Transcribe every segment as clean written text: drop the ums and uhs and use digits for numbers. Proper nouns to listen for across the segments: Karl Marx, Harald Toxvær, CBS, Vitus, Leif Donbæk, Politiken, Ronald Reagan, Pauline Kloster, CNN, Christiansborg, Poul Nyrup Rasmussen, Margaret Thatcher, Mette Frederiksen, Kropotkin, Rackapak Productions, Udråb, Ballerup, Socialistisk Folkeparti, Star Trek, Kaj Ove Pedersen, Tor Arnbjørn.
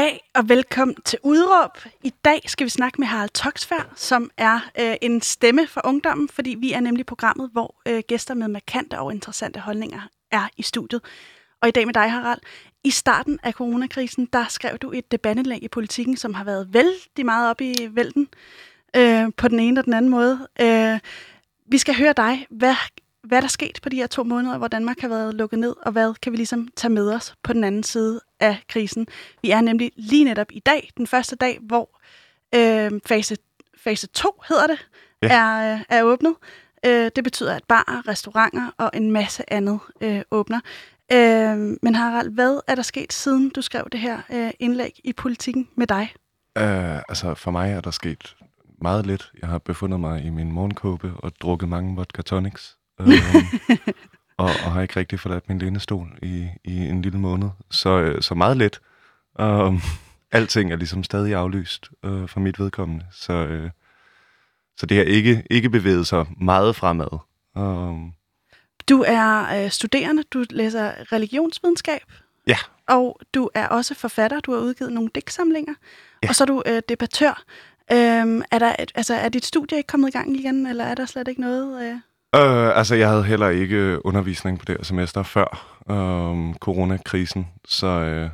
Goddag og velkommen til Udråb. I dag skal vi snakke med Harald Toxvær, som er en stemme for ungdommen, fordi vi er nemlig programmet, hvor gæster med markante og interessante holdninger er i studiet. Og i dag med dig, Harald. I starten af coronakrisen, der skrev du et debatindlæg i Politiken, som har været vældig meget op i vælten på den ene og den anden måde. Vi skal høre dig, hvad der skete på de her 2 måneder, hvor Danmark har været lukket ned, og hvad kan vi ligesom tage med os på den anden side af krisen. Vi er nemlig lige netop i dag, den første dag, hvor fase 2 hedder det, ja. er åbnet. Det betyder, at barer, restauranter og en masse andet åbner. Men Harald, hvad er der sket, siden du skrev det her indlæg i Politiken med dig? For mig er der sket meget lidt. Jeg har befundet mig i min morgenkåbe og drukket mange vodka tonics. Og har ikke rigtig forladt min lænestol i en lille måned. Så meget let. Alting er ligesom stadig aflyst for mit vedkommende. Så det har ikke bevæget sig meget fremad. Du er studerende, du læser religionsvidenskab. Ja. Og du er også forfatter, du har udgivet nogle digtsamlinger. Ja. Og så er du debattør. Er dit studie ikke kommet i gang igen, eller er der slet ikke noget... jeg havde heller ikke undervisning på det her semester før coronakrisen, så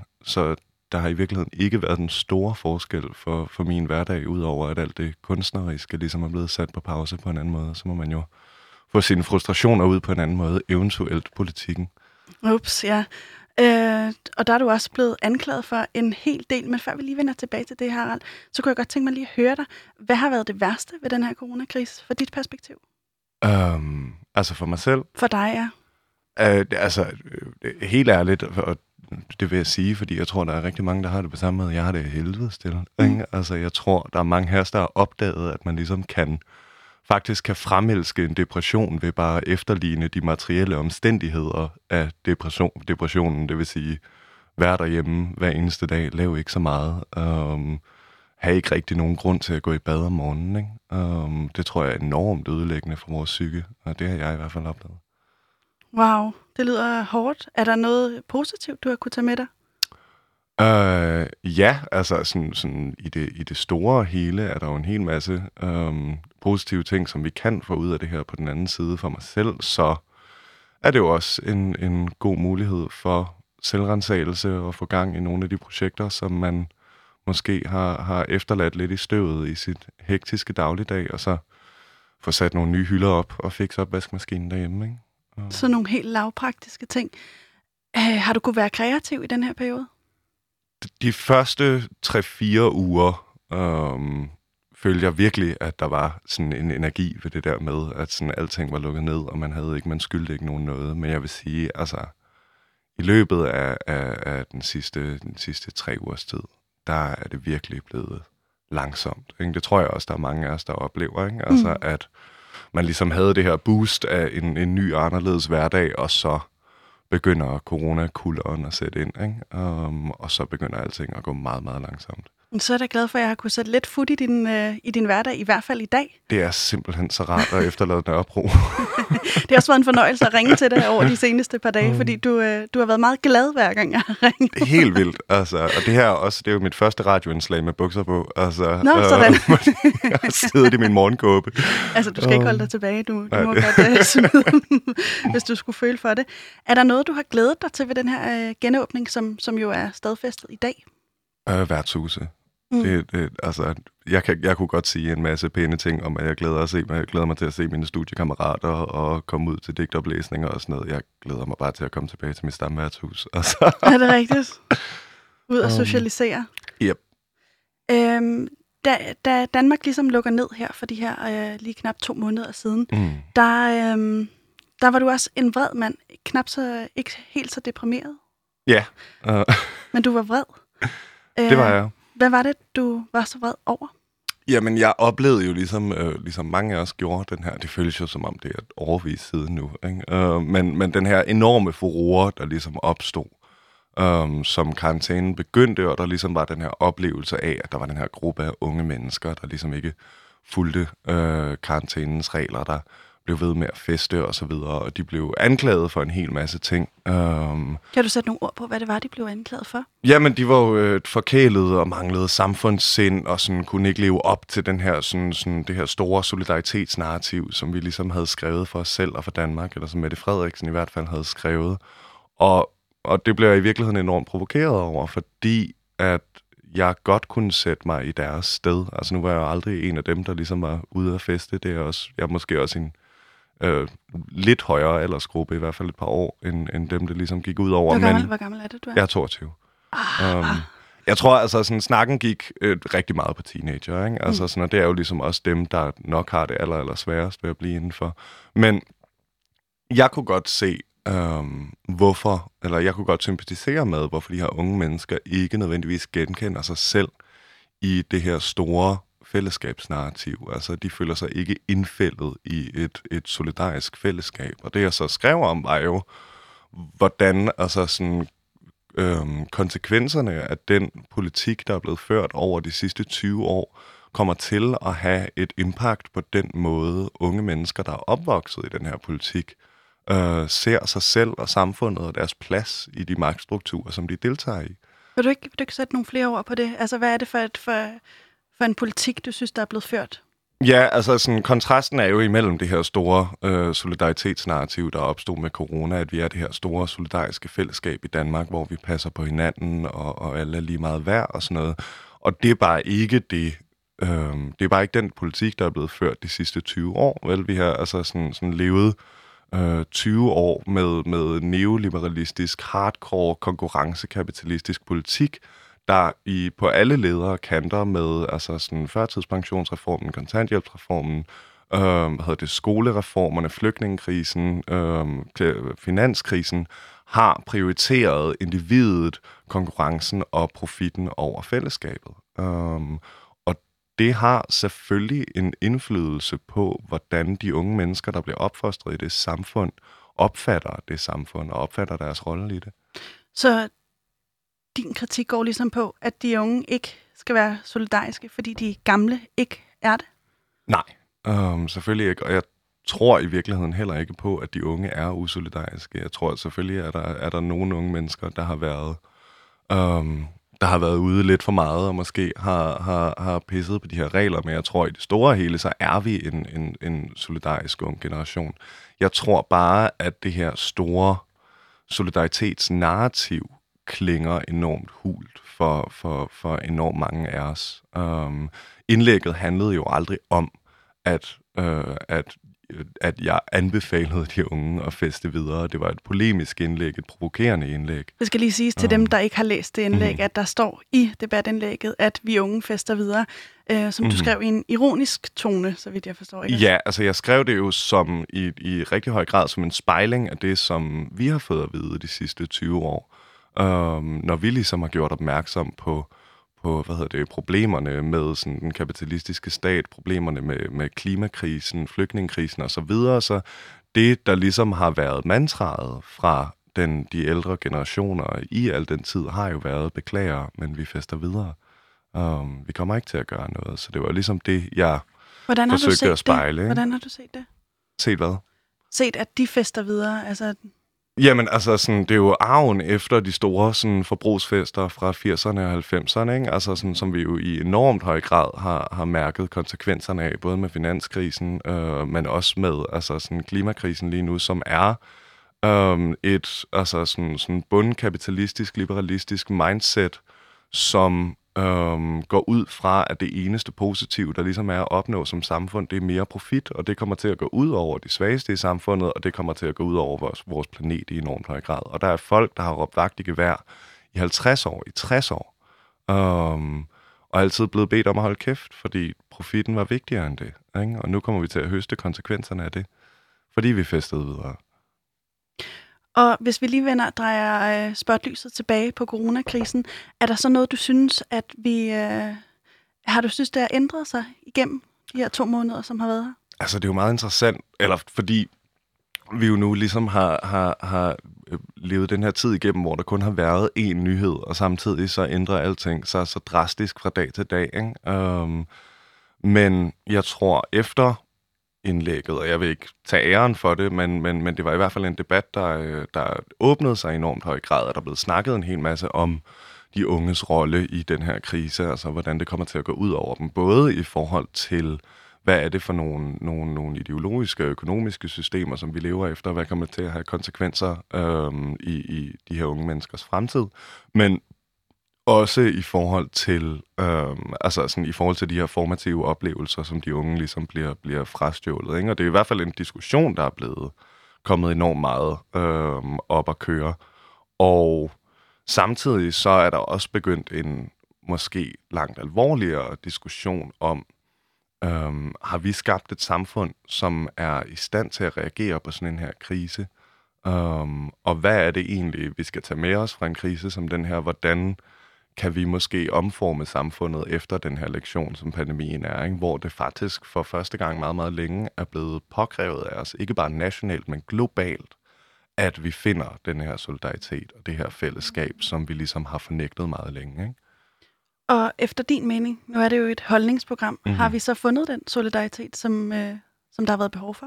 der har i virkeligheden ikke været den store forskel for min hverdag, udover at alt det kunstneriske ligesom er blevet sat på pause på en anden måde. Så må man jo få sine frustrationer ud på en anden måde, eventuelt Politikken. Ups, ja. Og der er du også blevet anklaget for en hel del, men før vi lige vender tilbage til det, Harald, så kunne jeg godt tænke mig lige at høre dig. Hvad har været det værste ved den her coronakrise fra dit perspektiv? For mig selv? For dig, ja. Helt ærligt, og det vil jeg sige, fordi jeg tror, der er rigtig mange, der har det på samme måde. Jeg har det helvede stille. Mm. Jeg tror, der er mange her, der har opdaget, at man ligesom faktisk kan fremelske en depression ved bare at efterligne de materielle omstændigheder af depressionen. Det vil sige, vær derhjemme hver eneste dag, lav ikke så meget. Har ikke rigtig nogen grund til at gå i bad om morgenen, ikke? Det tror jeg er enormt ødelæggende for vores psyke, og det har jeg i hvert fald oplevet. Wow, det lyder hårdt. Er der noget positivt, du har kunne tage med dig? Sådan i det store hele er der jo en hel masse positive ting, som vi kan få ud af det her på den anden side for mig selv, så er det jo også en god mulighed for selvrensagelse og få gang i nogle af de projekter, som man måske har efterladt lidt i støvet i sit hektiske dagligdag, og så få sat nogle nye hylder op og fikse opvaskemaskinen derhjemme. Ikke? Og... Så nogle helt lavpraktiske ting. Har du kunne være kreativ i den her periode? De første 3-4 uger følte jeg virkelig, at der var sådan en energi ved det der med, at sådan alting var lukket ned, og man skyldte ikke nogen noget. Men jeg vil sige, i løbet af den sidste 3 ugers tid, der er det virkelig blevet langsomt. Ikke? Det tror jeg også, der er mange af os, der oplever. Ikke? At man ligesom havde det her boost af en ny og anderledes hverdag, og så begynder coronakulderen at sætte ind. Ikke? Og så begynder alting at gå meget, meget langsomt. Så er jeg glad for, at jeg har kunnet sætte lidt fut i din hverdag, i hvert fald i dag. Det er simpelthen så rart at efterlade den opro. Det har også været en fornøjelse at ringe til dig over de seneste par dage, fordi du har været meget glad hver gang, jeg har ringet. Det er helt vildt, Og det her også, det er jo mit første radioindslag med bukser på. Nå, sådan. Jeg har siddet i min morgenkåbe. Du skal ikke holde dig tilbage. Du må godt smide, hvis du skulle føle for det. Er der noget, du har glædet dig til ved den her genåbning, som jo er stadfæstet i dag? Værtshuse. Mm. Jeg kunne godt sige en masse pæne ting om, at jeg glæder mig til at se mine studiekammerater og komme ud til digtoplæsninger og sådan noget. Jeg glæder mig bare til at komme tilbage til mit stamværtshus. Er det rigtigt? Ud og socialisere? Yep. Da Danmark ligesom lukker ned her for de her lige knap 2 måneder siden, der var du også en vred mand. Ikke helt så deprimeret. Ja. Yeah. Men du var vred. Det var jeg. Hvad var det, du var så vred over? Jamen, jeg oplevede jo ligesom mange af os gjorde den her, det føles jo som om det er et årvis siden nu, ikke? Men den her enorme furore, der ligesom opstod, som karantænen begyndte, og der ligesom var den her oplevelse af, at der var den her gruppe af unge mennesker, der ligesom ikke fulgte karantænens regler, der blev ved med at feste og så videre, og de blev anklaget for en hel masse ting. Kan du sætte nogle ord på, hvad det var, de blev anklaget for? Jamen, de var jo forkælede og manglede samfundssind, og sådan, kunne ikke leve op til den her, sådan, det her store solidaritetsnarrativ, som vi ligesom havde skrevet for os selv og for Danmark, eller som Mette Frederiksen i hvert fald havde skrevet. Og det blev jeg i virkeligheden enormt provokeret over, fordi at jeg godt kunne sætte mig i deres sted. Altså nu var jeg jo aldrig en af dem, der ligesom var ude at feste. Det er også, jeg er måske også en lidt højere aldersgruppe, i hvert fald et par år, end dem, der ligesom gik ud over. Hvor gammel er det, du er? Jeg er 22. Jeg tror, altså sådan, snakken gik rigtig meget på teenager, ikke? Altså, sådan, og det er jo ligesom også dem, der nok har det aller sværest ved at blive indenfor. Men jeg kunne godt se, hvorfor, eller jeg kunne godt sympatisere med, hvorfor de her unge mennesker ikke nødvendigvis genkender sig selv i det her store fællesskabsnarrativ. Altså, de føler sig ikke indfældet i et solidarisk fællesskab. Og det, jeg så skrev om, var jo, hvordan altså sådan, konsekvenserne af den politik, der er blevet ført over de sidste 20 år, kommer til at have et impact på den måde, unge mennesker, der er opvokset i den her politik, ser sig selv og samfundet og deres plads i de magtstrukturer, som de deltager i. Vil du ikke sætte nogle flere ord på det? Altså, hvad er det for en politik, du synes, der er blevet ført? Ja, altså sådan, kontrasten er jo imellem det her store solidaritetsnarrativ, der opstod med corona, at vi er det her store solidariske fællesskab i Danmark, hvor vi passer på hinanden, og alle er lige meget værd og sådan noget. Og det er bare ikke det. Det er bare ikke den politik, der er blevet ført de sidste 20 år. Vel, vi har altså sådan levet 20 år med neoliberalistisk, hardcore, konkurrencekapitalistisk politik, der på alle ledere kanter med altså sådan førtidspensionsreformen, kontanthjælpsreformen, skolereformerne, flygtningekrisen, finanskrisen, har prioriteret individet, konkurrencen og profitten over fællesskabet. Det har selvfølgelig en indflydelse på, hvordan de unge mennesker, der bliver opfostret i det samfund, opfatter det samfund og opfatter deres rolle i det. Så din kritik går ligesom på, at de unge ikke skal være solidariske, fordi de gamle ikke er det? Nej, selvfølgelig ikke. Og jeg tror i virkeligheden heller ikke på, at de unge er usolidariske. Jeg tror selvfølgelig, at der er nogle unge mennesker, der har været ude lidt for meget, og måske har pisset på de her regler, men jeg tror i det store hele, så er vi en solidarisk ung generation. Jeg tror bare, at det her store solidaritetsnarrativ klinger enormt hult for enormt mange af os. Indlægget handlede jo aldrig om, at jeg anbefalede de unge at feste videre. Det var et polemisk indlæg, et provokerende indlæg. Det skal lige siges til dem, der ikke har læst det indlæg, at der står i debatindlægget, at vi unge fester videre, som du skrev i en ironisk tone, så vidt jeg forstår. Ikke? Ja, altså jeg skrev det jo som i rigtig høj grad som en spejling af det, som vi har fået at vide de sidste 20 år. Når vi ligesom har gjort opmærksom på problemerne med sådan den kapitalistiske stat, problemerne med klimakrisen, flygtningekrisen og så videre, så det, der ligesom har været mantraet fra de ældre generationer i al den tid, har jo været: beklager, men vi fester videre. Vi kommer ikke til at gøre noget, så det var ligesom det, jeg forsøgte at spejle. Hvordan har du set det? Set hvad? Set, at de fester videre, altså. Jamen, altså, sådan, det er jo arven efter de store sådan, forbrugsfester fra 80'erne og 90'erne, ikke? Altså, sådan, som vi jo i enormt høj grad har mærket konsekvenserne af, både med finanskrisen, men også med altså, sådan, klimakrisen lige nu, som er et altså, sådan bundkapitalistisk, liberalistisk mindset, som går ud fra, at det eneste positive, der ligesom er at opnå som samfund, det er mere profit, og det kommer til at gå ud over de svageste i samfundet, og det kommer til at gå ud over vores planet i enormt høj grad. Og der er folk, der har råbt vagt i gevær i 50 år, i 60 år, og altid blevet bedt om at holde kæft, fordi profitten var vigtigere end det, ikke? Og nu kommer vi til at høste konsekvenserne af det, fordi vi festede videre. Og hvis vi lige drejer spotlyset tilbage på coronakrisen, er der så noget, du synes, at vi har du synes, der har ændret sig igennem de her 2 måneder, som har været her? Altså, det er jo meget interessant, fordi vi jo nu ligesom har levet den her tid igennem, hvor der kun har været én nyhed, og samtidig så ændrer alting sig så drastisk fra dag til dag, ikke? Men jeg tror, efter indlægget, og jeg vil ikke tage æren for det, men det var i hvert fald en debat, der åbnede sig i enormt høj grad, og der blev snakket en hel masse om de unges rolle i den her krise, altså hvordan det kommer til at gå ud over dem, både i forhold til, hvad er det for nogle ideologiske og økonomiske systemer, som vi lever efter, hvad kommer det til at have konsekvenser i de her unge menneskers fremtid, men også i forhold til altså sådan i forhold til de her formative oplevelser, som de unge ligesom bliver frastjålet, ikke? Og det er i hvert fald en diskussion, der er blevet kommet enormt meget op at køre. Og samtidig så er der også begyndt en måske langt alvorligere diskussion om, har vi skabt et samfund, som er i stand til at reagere på sådan en her krise? Og hvad er det egentlig, vi skal tage med os fra en krise som den her? Hvordan kan vi måske omforme samfundet efter den her lektion, som pandemien er, ikke? Hvor det faktisk for første gang meget, meget længe er blevet påkrævet af os, ikke bare nationalt, men globalt, at vi finder den her solidaritet og det her fællesskab, som vi ligesom har fornægtet meget længe, ikke? Og efter din mening, nu er det jo et holdningsprogram, har vi så fundet den solidaritet, som der har været behov for?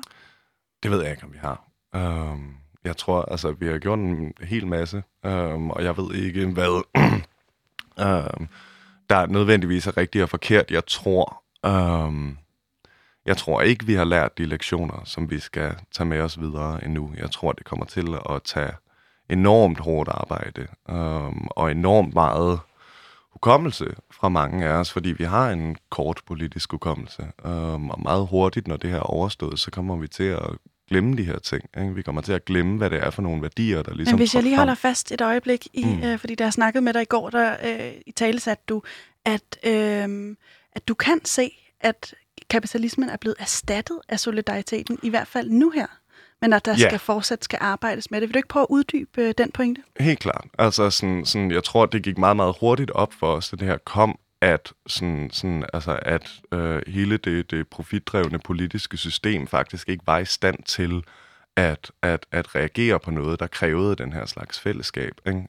Det ved jeg ikke, om vi har. Jeg tror, altså, vi har gjort en hel masse, og jeg ved ikke, hvad der er nødvendigvis er rigtigt og forkert. Jeg tror ikke, vi har lært de lektioner, som vi skal tage med os videre endnu. Jeg tror, det kommer til at tage enormt hårdt arbejde, og enormt meget hukommelse fra mange af os, fordi vi har en kort politisk hukommelse. Og meget hurtigt, når det her er overstået, så kommer vi til at glemme de her ting, ikke? Vi kommer til at glemme, hvad det er for nogle værdier, der ligesom... Men hvis jeg lige holder fast et øjeblik i, fordi da jeg snakkede med dig i går, der i tale satte du, at du kan se, at kapitalismen er blevet erstattet af solidariteten, i hvert fald nu her, men at der skal fortsat arbejdes med det. Vil du ikke prøve at uddybe den pointe? Helt klart. Altså, sådan, jeg tror, det gik meget, meget hurtigt op for os, at det her kom, at hele det profitdrevne politiske system faktisk ikke var i stand til at reagere på noget, der krævede den her slags fællesskab, ikke?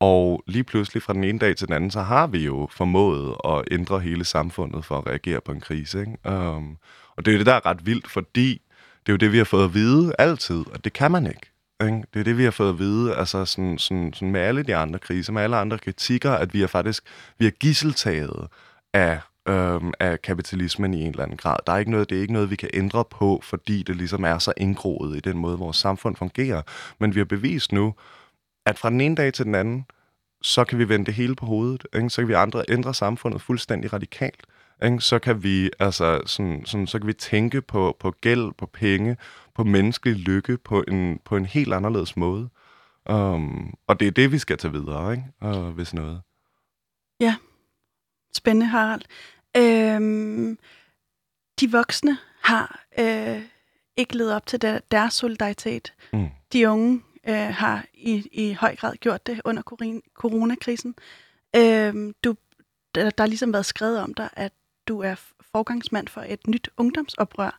Og lige pludselig fra den ene dag til den anden, så har vi jo formået at ændre hele samfundet for at reagere på en krise, ikke? Og det er det, der er ret vildt, fordi det er jo det, vi har fået at vide altid, og det kan man ikke. Det er det, vi har fået at vide, altså sådan med alle de andre kriser, med alle andre kritikker, at vi er gidseltaget af kapitalismen i en eller anden grad. Det er ikke noget, vi kan ændre på, fordi det ligesom er så indgroet i den måde, vores samfund fungerer. Men vi har bevist nu, at fra den ene dag til den anden, så kan vi vende det hele på hovedet, ikke? Så kan vi ændre samfundet fuldstændig radikalt. Så kan vi tænke på gæld, på penge, på menneskelig lykke på en helt anderledes måde. Og det er det, vi skal tage videre, ikke? Hvis noget. Ja, spændende, Harald. De voksne har ikke levet op til deres solidaritet. De unge har i høj grad gjort det under coronakrisen. Der har ligesom været skrevet om dig, at du er forgangsmand for et nyt ungdomsoprør.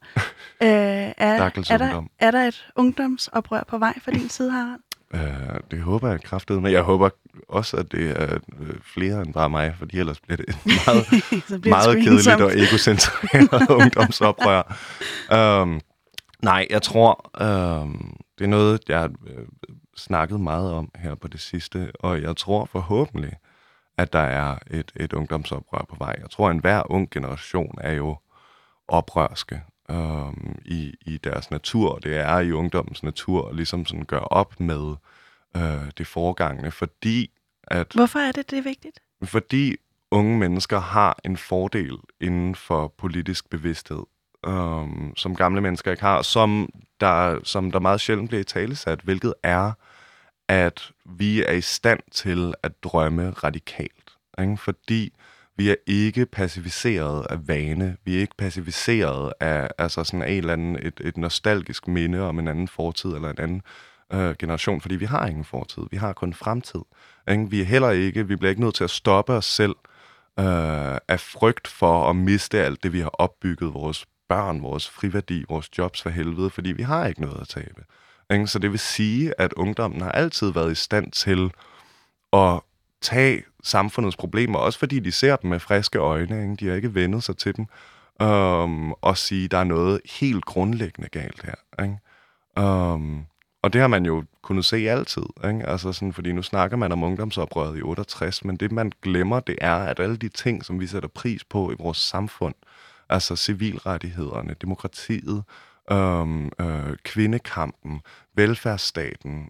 Er der et ungdomsoprør på vej for din side, Harald? Det håber jeg kraftedeme, men jeg håber også, at det er flere end bare mig, fordi ellers bliver det meget, meget kedeligt og egocentreret ungdomsoprør. Nej, jeg tror, det er noget, jeg har snakket meget om her på det sidste, og jeg tror forhåbentlig, at der er et ungdomsoprør på vej. Jeg tror, at enhver ung generation er jo oprørske i deres natur. Det er i ungdommens natur at ligesom sådan gøre op med det forgangne, fordi at... Hvorfor er det vigtigt? Fordi unge mennesker har en fordel inden for politisk bevidsthed, som gamle mennesker ikke har, som der meget sjældent bliver italesat, hvilket er, at vi er i stand til at drømme radikalt, ikke? Fordi vi er ikke passiviseret af vane, vi er ikke passiviseret af altså sådan en eller anden, et nostalgisk minde om en anden fortid eller en anden generation, fordi vi har ingen fortid, vi har kun fremtid, ikke? Vi bliver ikke nødt til at stoppe os selv af frygt for at miste alt det, vi har opbygget, vores børn, vores friværdi, vores jobs for helvede, fordi vi har ikke noget at tabe. Så det vil sige, at ungdommen har altid været i stand til at tage samfundets problemer, også fordi de ser dem med friske øjne. De har ikke vendet sig til dem. og sige, at der er noget helt grundlæggende galt her. Ikke? Og det har man jo kunnet se altid. Ikke? Altså sådan, fordi nu snakker man om ungdomsoprøret i 68, men det man glemmer, det er, at alle de ting, som vi sætter pris på i vores samfund, altså civilrettighederne, demokratiet, kvindekampen, velfærdsstaten,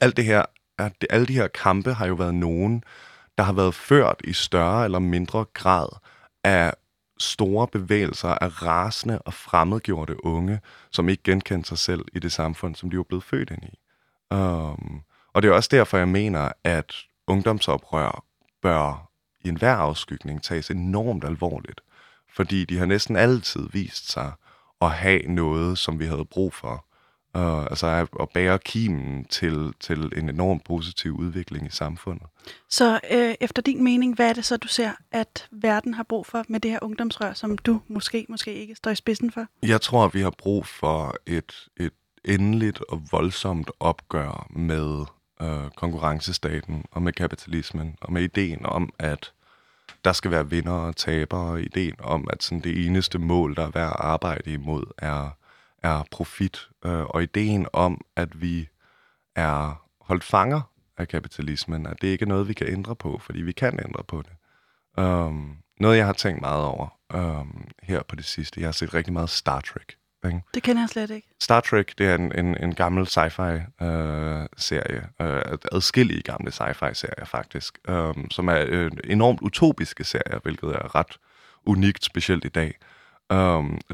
alt det her, alle de her kampe har jo været nogen, der har været ført i større eller mindre grad af store bevægelser af rasende og fremmedgjorte unge, som ikke genkendte sig selv i det samfund, som de var blevet født ind i. Og det er også derfor, jeg mener, at ungdomsoprør bør i enhver afskygning tages enormt alvorligt, fordi de har næsten altid vist sig at have noget, som vi havde brug for, altså at bære kimen til en enormt positiv udvikling i samfundet. Så efter din mening, hvad er det så, du ser, at verden har brug for med det her ungdomsrør, som du måske ikke står i spidsen for? Jeg tror, vi har brug for et endeligt og voldsomt opgør med konkurrencestaten og med kapitalismen og med ideen om, at der skal være vindere og tabere, ideen om, at sådan det eneste mål, der er værd at arbejde imod, er profit, og ideen om, at vi er holdt fanger af kapitalismen, at det ikke er noget, vi kan ændre på, fordi vi kan ændre på det. Noget, jeg har tænkt meget over her på det sidste, jeg har set rigtig meget Star Trek. Ikke? Det kender jeg slet ikke. Star Trek, det er en gammel sci-fi-serie, adskillige gamle sci-fi-serier faktisk, som er enormt utopiske serier, hvilket er ret unikt, specielt i dag.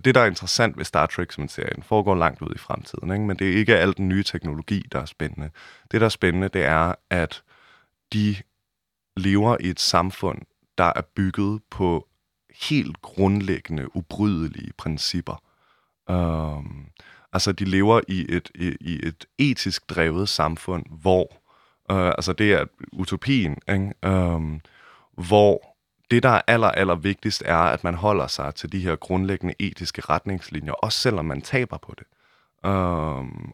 Det, der er interessant ved Star Trek som en serie, den foregår langt ud i fremtiden, ikke? Men det er ikke al den nye teknologi, der er spændende. Det, der er spændende, det er, at de lever i et samfund, der er bygget på helt grundlæggende, ubrydelige principper. Altså, de lever i et etisk drevet samfund, hvor altså det er utopien, ikke? Hvor det, der er aller vigtigst, er, at man holder sig til de her grundlæggende etiske retningslinjer, også selvom man taber på det.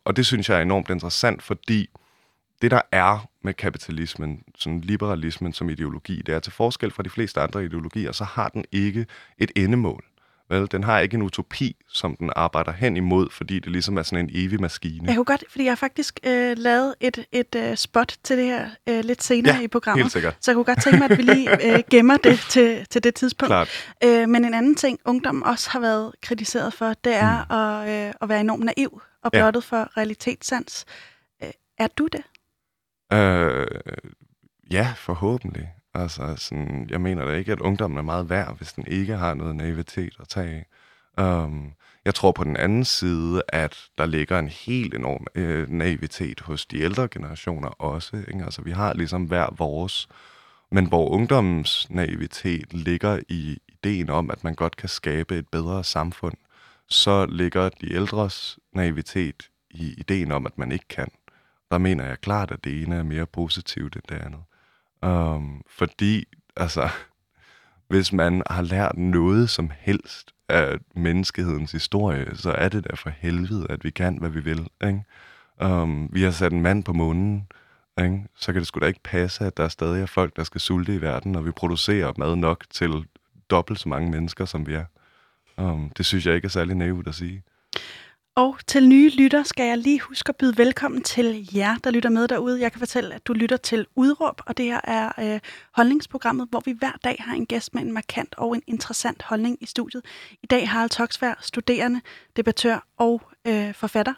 Og det synes jeg er enormt interessant, fordi det, der er med kapitalismen, sådan liberalismen som ideologi, det er til forskel fra de fleste andre ideologier, så har den ikke et endemål. Vel, den har ikke en utopi, som den arbejder hen imod, fordi det ligesom er sådan en evig maskine. Jeg kunne godt, fordi jeg har faktisk lavet et spot til det her lidt senere i programmet. Helt sikkert. Så jeg kunne godt tænke mig, at vi lige gemmer det til det tidspunkt. Men en anden ting, ungdommen også har været kritiseret for, det er at være enormt naiv og blottet for realitetssans. Er du det? Ja, forhåbentlig. Altså, sådan, jeg mener da ikke, at ungdommen er meget værd, hvis den ikke har noget naivitet at tage af. Jeg tror på den anden side, at der ligger en helt enorm naivitet hos de ældre generationer også. Ikke? Altså, vi har ligesom hver vores, men hvor ungdommens naivitet ligger i ideen om, at man godt kan skabe et bedre samfund, så ligger de ældres naivitet i ideen om, at man ikke kan. Der mener jeg klart, at det ene er mere positivt end det andet. Fordi, altså, hvis man har lært noget som helst af menneskehedens historie, så er det da for helvede, at vi kan, hvad vi vil, ikke? Vi har sat en mand på månen, ikke? Så kan det sgu da ikke passe, at der stadig er folk, der skal sulte i verden, og vi producerer mad nok til dobbelt så mange mennesker, som vi er. Det synes jeg ikke er særlig naivt at sige. Og til nye lytter skal jeg lige huske at byde velkommen til jer, der lytter med derude. Jeg kan fortælle, at du lytter til Udråb, og det her er holdningsprogrammet, hvor vi hver dag har en gæst med en markant og en interessant holdning i studiet. I dag Harald Toxvær, studerende, debattør og forfatter.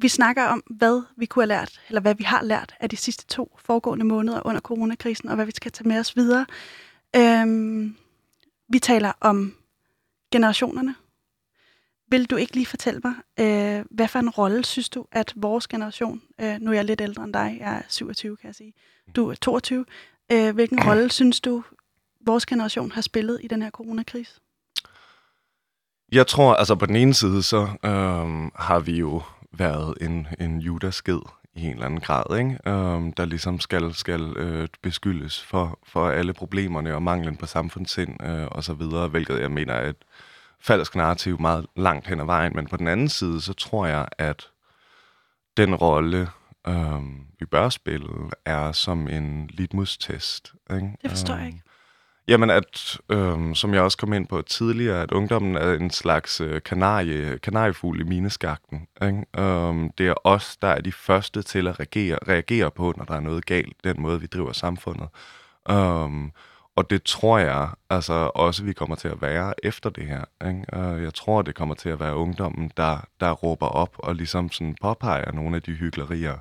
Vi snakker om, hvad vi kunne have lært, eller hvad vi har lært af de sidste 2 foregående måneder under coronakrisen, og hvad vi skal tage med os videre. Vi taler om generationerne. Vil du ikke lige fortælle mig, hvad for en rolle synes du, at vores generation, nu er jeg lidt ældre end dig, jeg er 27, kan jeg sige, du er 22, hvilken rolle synes du, vores generation har spillet i den her coronakrise? Jeg tror, altså på den ene side, så har vi jo været en judasked i en eller anden grad, ikke? Der ligesom skal beskyldes for alle problemerne og manglen på samfundssind osv., hvilket jeg mener, at falsk narrativ meget langt hen ad vejen, men på den anden side, så tror jeg, at den rolle, vi bør spille, er som en litmus-test. Ikke? Det forstår jeg ikke. Jamen, at, som jeg også kom ind på tidligere, at ungdommen er en slags kanariefugl i mineskakten. Ikke? Det er os, der er de første til at reagere på, når der er noget galt, den måde, vi driver samfundet. Og det tror jeg altså også, vi kommer til at være efter det her. Ikke? Jeg tror, det kommer til at være ungdommen, der råber op og ligesom sådan påpeger nogle af de hyklerier,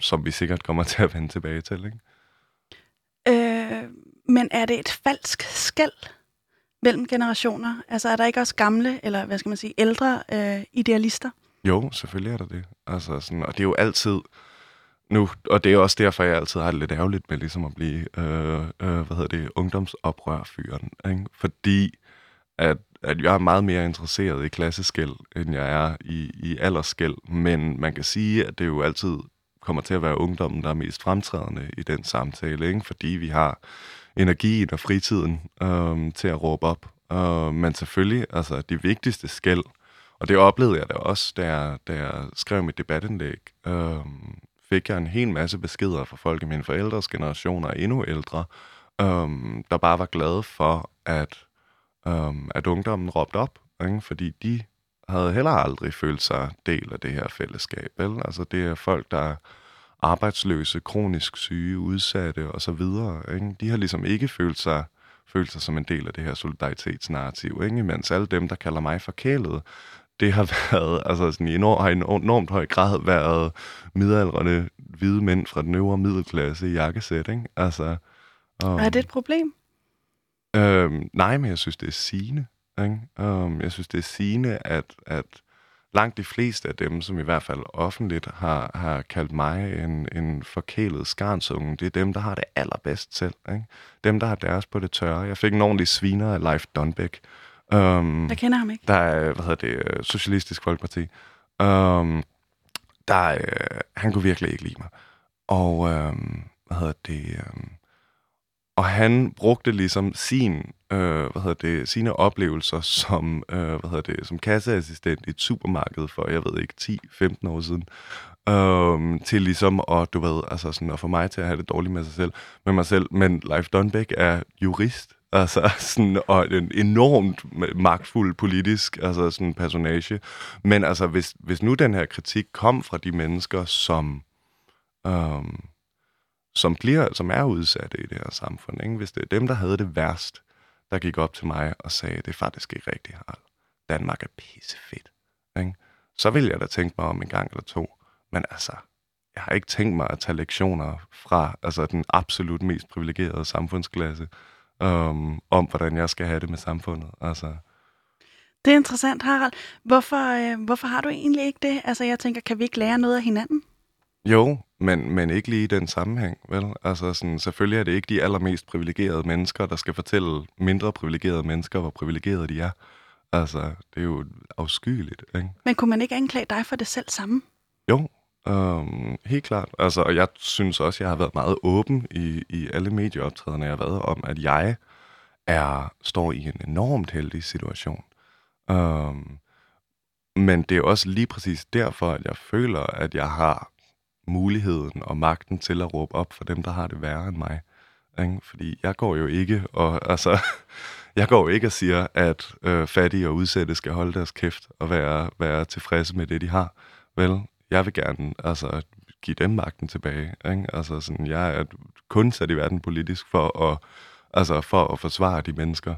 som vi sikkert kommer til at vende tilbage til. Ikke? Men er det et falsk skel mellem generationer? Altså er der ikke også gamle, eller hvad skal man sige, ældre idealister? Jo, selvfølgelig er der det. Altså sådan, og det er jo altid nu, og det er også derfor, jeg altid har det lidt ærgerligt med ligesom at blive ungdomsoprørfyren. Ikke? Fordi at jeg er meget mere interesseret i klasseskel, end jeg er i aldersskel. Men man kan sige, at det jo altid kommer til at være ungdommen, der er mest fremtrædende i den samtale, ikke? Fordi vi har energien og fritiden til at råbe op. Men selvfølgelig, altså det vigtigste skel, og det oplevede jeg da også, da jeg skrev mit debatindlæg, fik jeg en hel masse beskeder fra folk i mine forældres generationer, endnu ældre, der bare var glade for, at ungdommen råbte op, ikke? Fordi de havde heller aldrig følt sig del af det her fællesskab. Vel? Altså det er folk, der er arbejdsløse, kronisk syge, udsatte og så videre. Ikke? De har ligesom ikke følt sig som en del af det her solidaritetsnarrativ. Ikke? Mens alle dem, der kalder mig forkælet, det har været, altså sådan enormt høj grad været midaldrende hvide mænd fra den øvre middelklasse i jakkesæt. Ikke? Altså, er det et problem? Nej, men jeg synes, det er sigende. Jeg synes, det er sigende, at langt de fleste af dem, som i hvert fald offentligt har kaldt mig en forkælet skarnsunge, det er dem, der har det allerbedst selv. Ikke? Dem, der har deres på det tørre. Jeg fik en ordentlig sviner af Leif Donbæk. Jeg kender ham ikke. Der er, Socialistisk Folkeparti. Han kunne virkelig ikke lide mig. Og, og han brugte ligesom sine oplevelser som, som kasseassistent i et supermarked for, jeg ved ikke, 10-15 år siden, til ligesom at, at få mig til at have det dårligt med mig selv. Men Leif Donbæk er jurist, altså sådan, og en enormt magtfuld politisk personage. Men altså, hvis nu den her kritik kom fra de mennesker, som er udsatte i det her samfund. Ikke? Hvis det er dem, der havde det værst, der gik op til mig og sagde, det er faktisk ikke rigtigt, Harald. Danmark er pissefedt. Ikke? Så ville jeg da tænke mig om en gang eller to. Men altså, jeg har ikke tænkt mig at tage lektioner fra den absolut mest privilegerede samfundsklasse, om hvordan jeg skal have det med samfundet. Altså. Det er interessant, Harald. Hvorfor har du egentlig ikke det? Altså, jeg tænker, kan vi ikke lære noget af hinanden? Jo, men ikke lige i den sammenhæng, vel? Altså sådan, selvfølgelig er det ikke de allermest privilegerede mennesker, der skal fortælle mindre privilegerede mennesker, hvor privilegerede de er. Altså, det er jo afskyeligt, ikke? Men kunne man ikke anklage dig for det selv samme? Jo, helt klart. Altså, og jeg synes også, jeg har været meget åben i alle medieoptræderne, jeg har været om, at jeg står i en enormt heldig situation. Men det er også lige præcis derfor, at jeg føler, at jeg har muligheden og magten til at råbe op for dem, der har det værre end mig. Ikke? Fordi jeg går jo ikke og siger, at fattige og udsatte skal holde deres kæft og være tilfredse med det, de har. Vel, jeg vil gerne give dem magten tilbage. Ikke? Altså, sådan, jeg er kun sat i verden politisk for at forsvare de mennesker.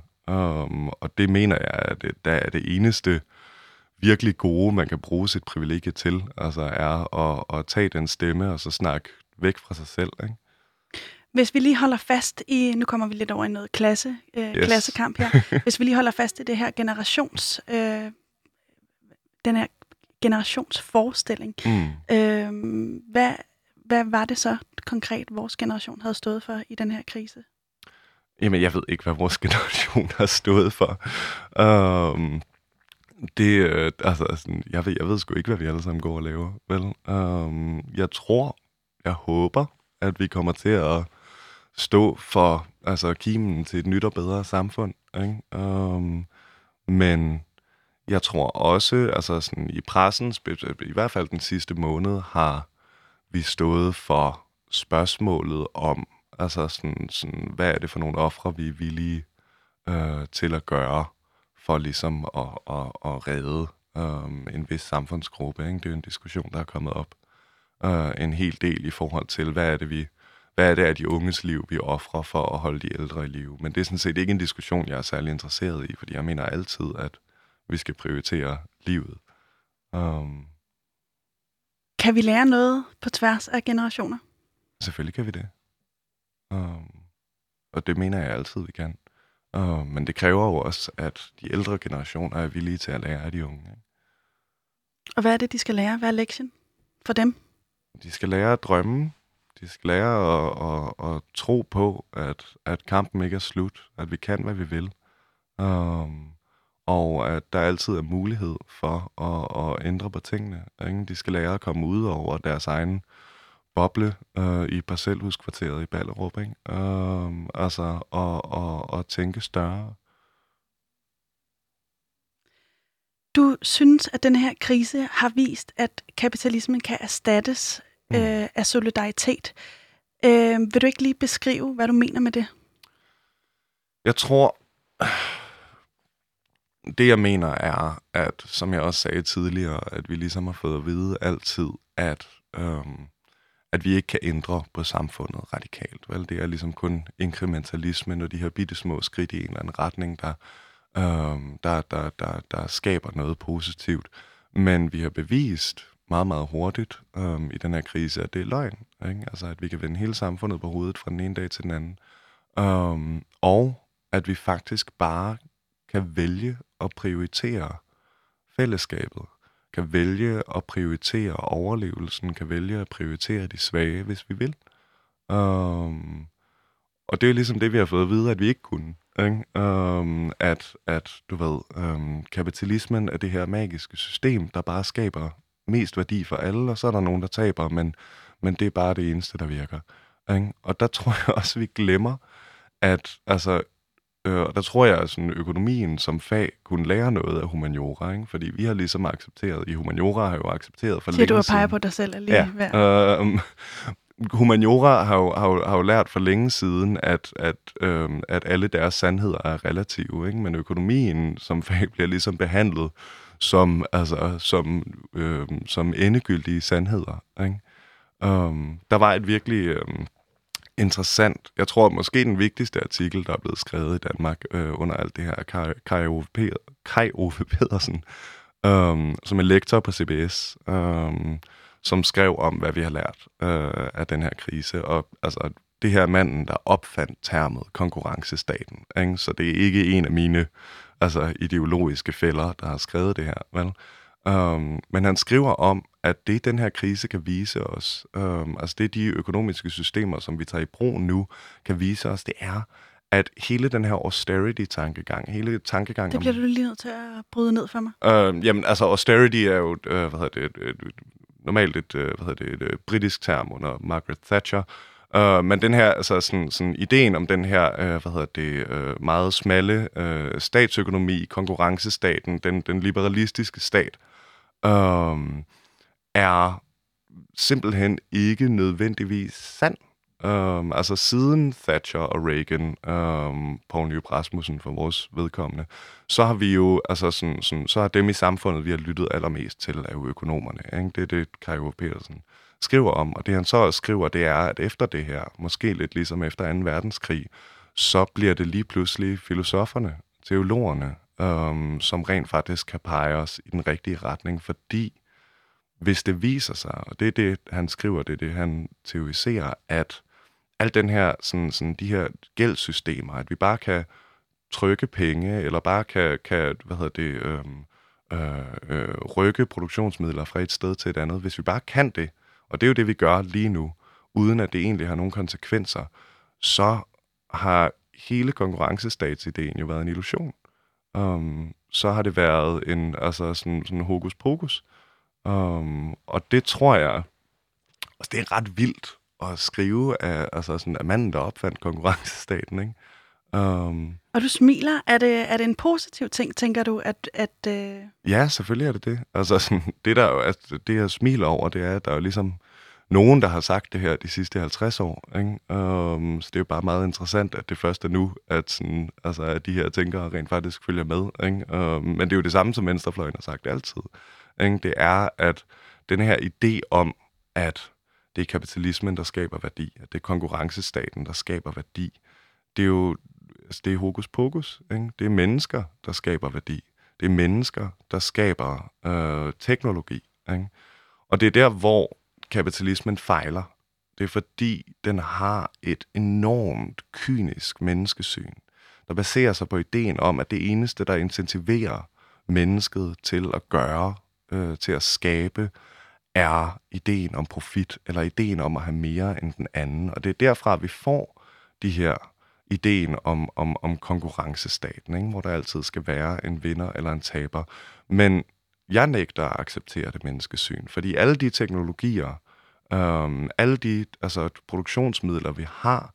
Og det mener jeg, at der er det eneste virkelig gode, man kan bruge sit privilegie til, er at tage den stemme og så snakke væk fra sig selv. Ikke? Hvis vi lige holder fast i, nu kommer vi lidt over i noget klassekamp her, hvis vi lige holder fast i det her generationsforestilling, hvad var det så konkret, vores generation havde stået for i den her krise? Jamen, jeg ved ikke, hvad vores generation har stået for. Jeg ved sgu ikke, hvad vi alle sammen går og laver, vel? Jeg håber, at vi kommer til at stå for kimen til et nyt og bedre samfund, ikke? Men jeg tror også, i pressen, i hvert fald den sidste måned, har vi stået for spørgsmålet om, Altså sådan, hvad er det for nogle ofre, vi er villige til at gøre for ligesom at redde en vis samfundsgruppe, ikke? Det er jo en diskussion, der er kommet op en hel del i forhold til, hvad er det af de unges liv, vi offrer for at holde de ældre i live. Men det er sådan set ikke en diskussion, jeg er særlig interesseret i, fordi jeg mener altid, at vi skal prioritere livet. Kan vi lære noget på tværs af generationer? Selvfølgelig kan vi det. Og det mener jeg altid, vi kan. Men det kræver jo også, at de ældre generationer er villige til at lære af de unge. Ikke? Og hvad er det, de skal lære? Hvad er lektien for dem? De skal lære at drømme. De skal lære at tro på, at kampen ikke er slut. At vi kan, hvad vi vil. Og at der altid er mulighed for at ændre på tingene. Ikke? De skal lære at komme ud over deres egen boble i parcelhuskvarteret i Ballerup, ikke? Og tænke større. Du synes, at den her krise har vist, at kapitalismen kan erstattes af solidaritet. Vil du ikke lige beskrive, hvad du mener med det? Jeg tror... Det, jeg mener, er, at, som jeg også sagde tidligere, at vi ligesom har fået at vide altid, at vi ikke kan ændre på samfundet radikalt. Vel? Det er ligesom kun inkrementalismen og de her bittesmå skridt i en eller anden retning, der skaber noget positivt. Men vi har bevist meget, meget hurtigt i den her krise, at det er løgn. Ikke? Altså, at vi kan vende hele samfundet på hovedet fra den ene dag til den anden. Og at vi faktisk bare kan vælge at prioritere fællesskabet, kan vælge at prioritere overlevelsen, kan vælge at prioritere de svage, hvis vi vil. Og det er ligesom det, vi har fået at vide, at vi ikke kunne. Ikke? Kapitalismen er det her magiske system, der bare skaber mest værdi for alle, og så er der nogen, der taber, men det er bare det eneste, der virker. Ikke? Og der tror jeg også, vi glemmer, at altså, og der tror jeg, at sådan, økonomien som fag kunne lære noget af humaniora, ikke? Fordi vi har ligesom accepteret, i humaniora har jo accepteret for længe siden. Siger du at pege på dig selv alligevel? Ja. Humaniora har jo lært for længe siden, at alle deres sandheder er relative, ikke? Men økonomien som fag bliver ligesom behandlet som endegyldige sandheder, ikke? Der var et virkelig... interessant. Jeg tror måske den vigtigste artikel, der er blevet skrevet i Danmark under alt det her, er Kaj Ove Pedersen, som er lektor på CBS, som skrev om, hvad vi har lært af den her krise. Og altså, det her er manden, der opfandt termet konkurrencestaten. Ikke? Så det er ikke en af mine ideologiske fæller, der har skrevet det her. Vel? Men han skriver om, at det, den her krise kan vise os, det de økonomiske systemer, som vi tager i brug nu, kan vise os, det er, at hele den her austerity-tankegang, det bliver du lige nødt til at bryde ned for mig. Austerity er jo, normalt et britisk term under Margaret Thatcher, men den her, ideen om den her, meget smalle statsøkonomi, konkurrencestaten, den liberalistiske stat, er simpelthen ikke nødvendigvis sand. Siden Thatcher og Reagan, Poul Nyrup Rasmussen for vores vedkommende, så har vi jo, så har dem i samfundet, vi har lyttet allermest til, er jo økonomerne. Ikke? Det er det, Kaj Ove Pedersen skriver om, og det han så også skriver, det er, at efter det her, måske lidt ligesom efter 2. verdenskrig, så bliver det lige pludselig filosoferne, teologerne, som rent faktisk kan pege os i den rigtige retning, fordi hvis det viser sig, og det er det, han skriver, det er det, han teoriserer, at al den her, de her gældsystemer, at vi bare kan trykke penge, eller bare kan rykke produktionsmidler fra et sted til et andet, hvis vi bare kan det, og det er jo det, vi gør lige nu, uden at det egentlig har nogen konsekvenser, så har hele konkurrencestatsideen jo været en illusion. Så har det været en hokus pokus. Og det tror jeg, det er ret vildt at skrive af, af manden, der opfandt konkurrencestaten, ikke? Og du smiler. Er det en positiv ting, tænker du? Ja, selvfølgelig er det det. Det jeg smiler over, det er, at der jo ligesom nogen, der har sagt det her de sidste 50 år. Ikke? Så det er jo bare meget interessant, at det først er nu, at, sådan, altså, at de her tænkere rent faktisk følger med. Ikke? Men det er jo det samme, som venstrefløjen har sagt altid. Ikke? Det er, at den her idé om, at det er kapitalismen, der skaber værdi, at det er konkurrencestaten, der skaber værdi, det er jo altså, det er hokus pokus. Ikke? Det er mennesker, der skaber værdi. Det er mennesker, der skaber teknologi. Ikke? Og det er der, hvor kapitalismen fejler. Det er fordi, den har et enormt kynisk menneskesyn, der baserer sig på ideen om, at det eneste, der incentiverer mennesket til at gøre, til at skabe, er ideen om profit, eller ideen om at have mere end den anden. Og det er derfra, vi får de her ideen om konkurrencestaten, ikke? Hvor der altid skal være en vinder eller en taber. Men jeg nægter at acceptere det menneskesyn, fordi alle de teknologier, alle de altså, produktionsmidler, vi har,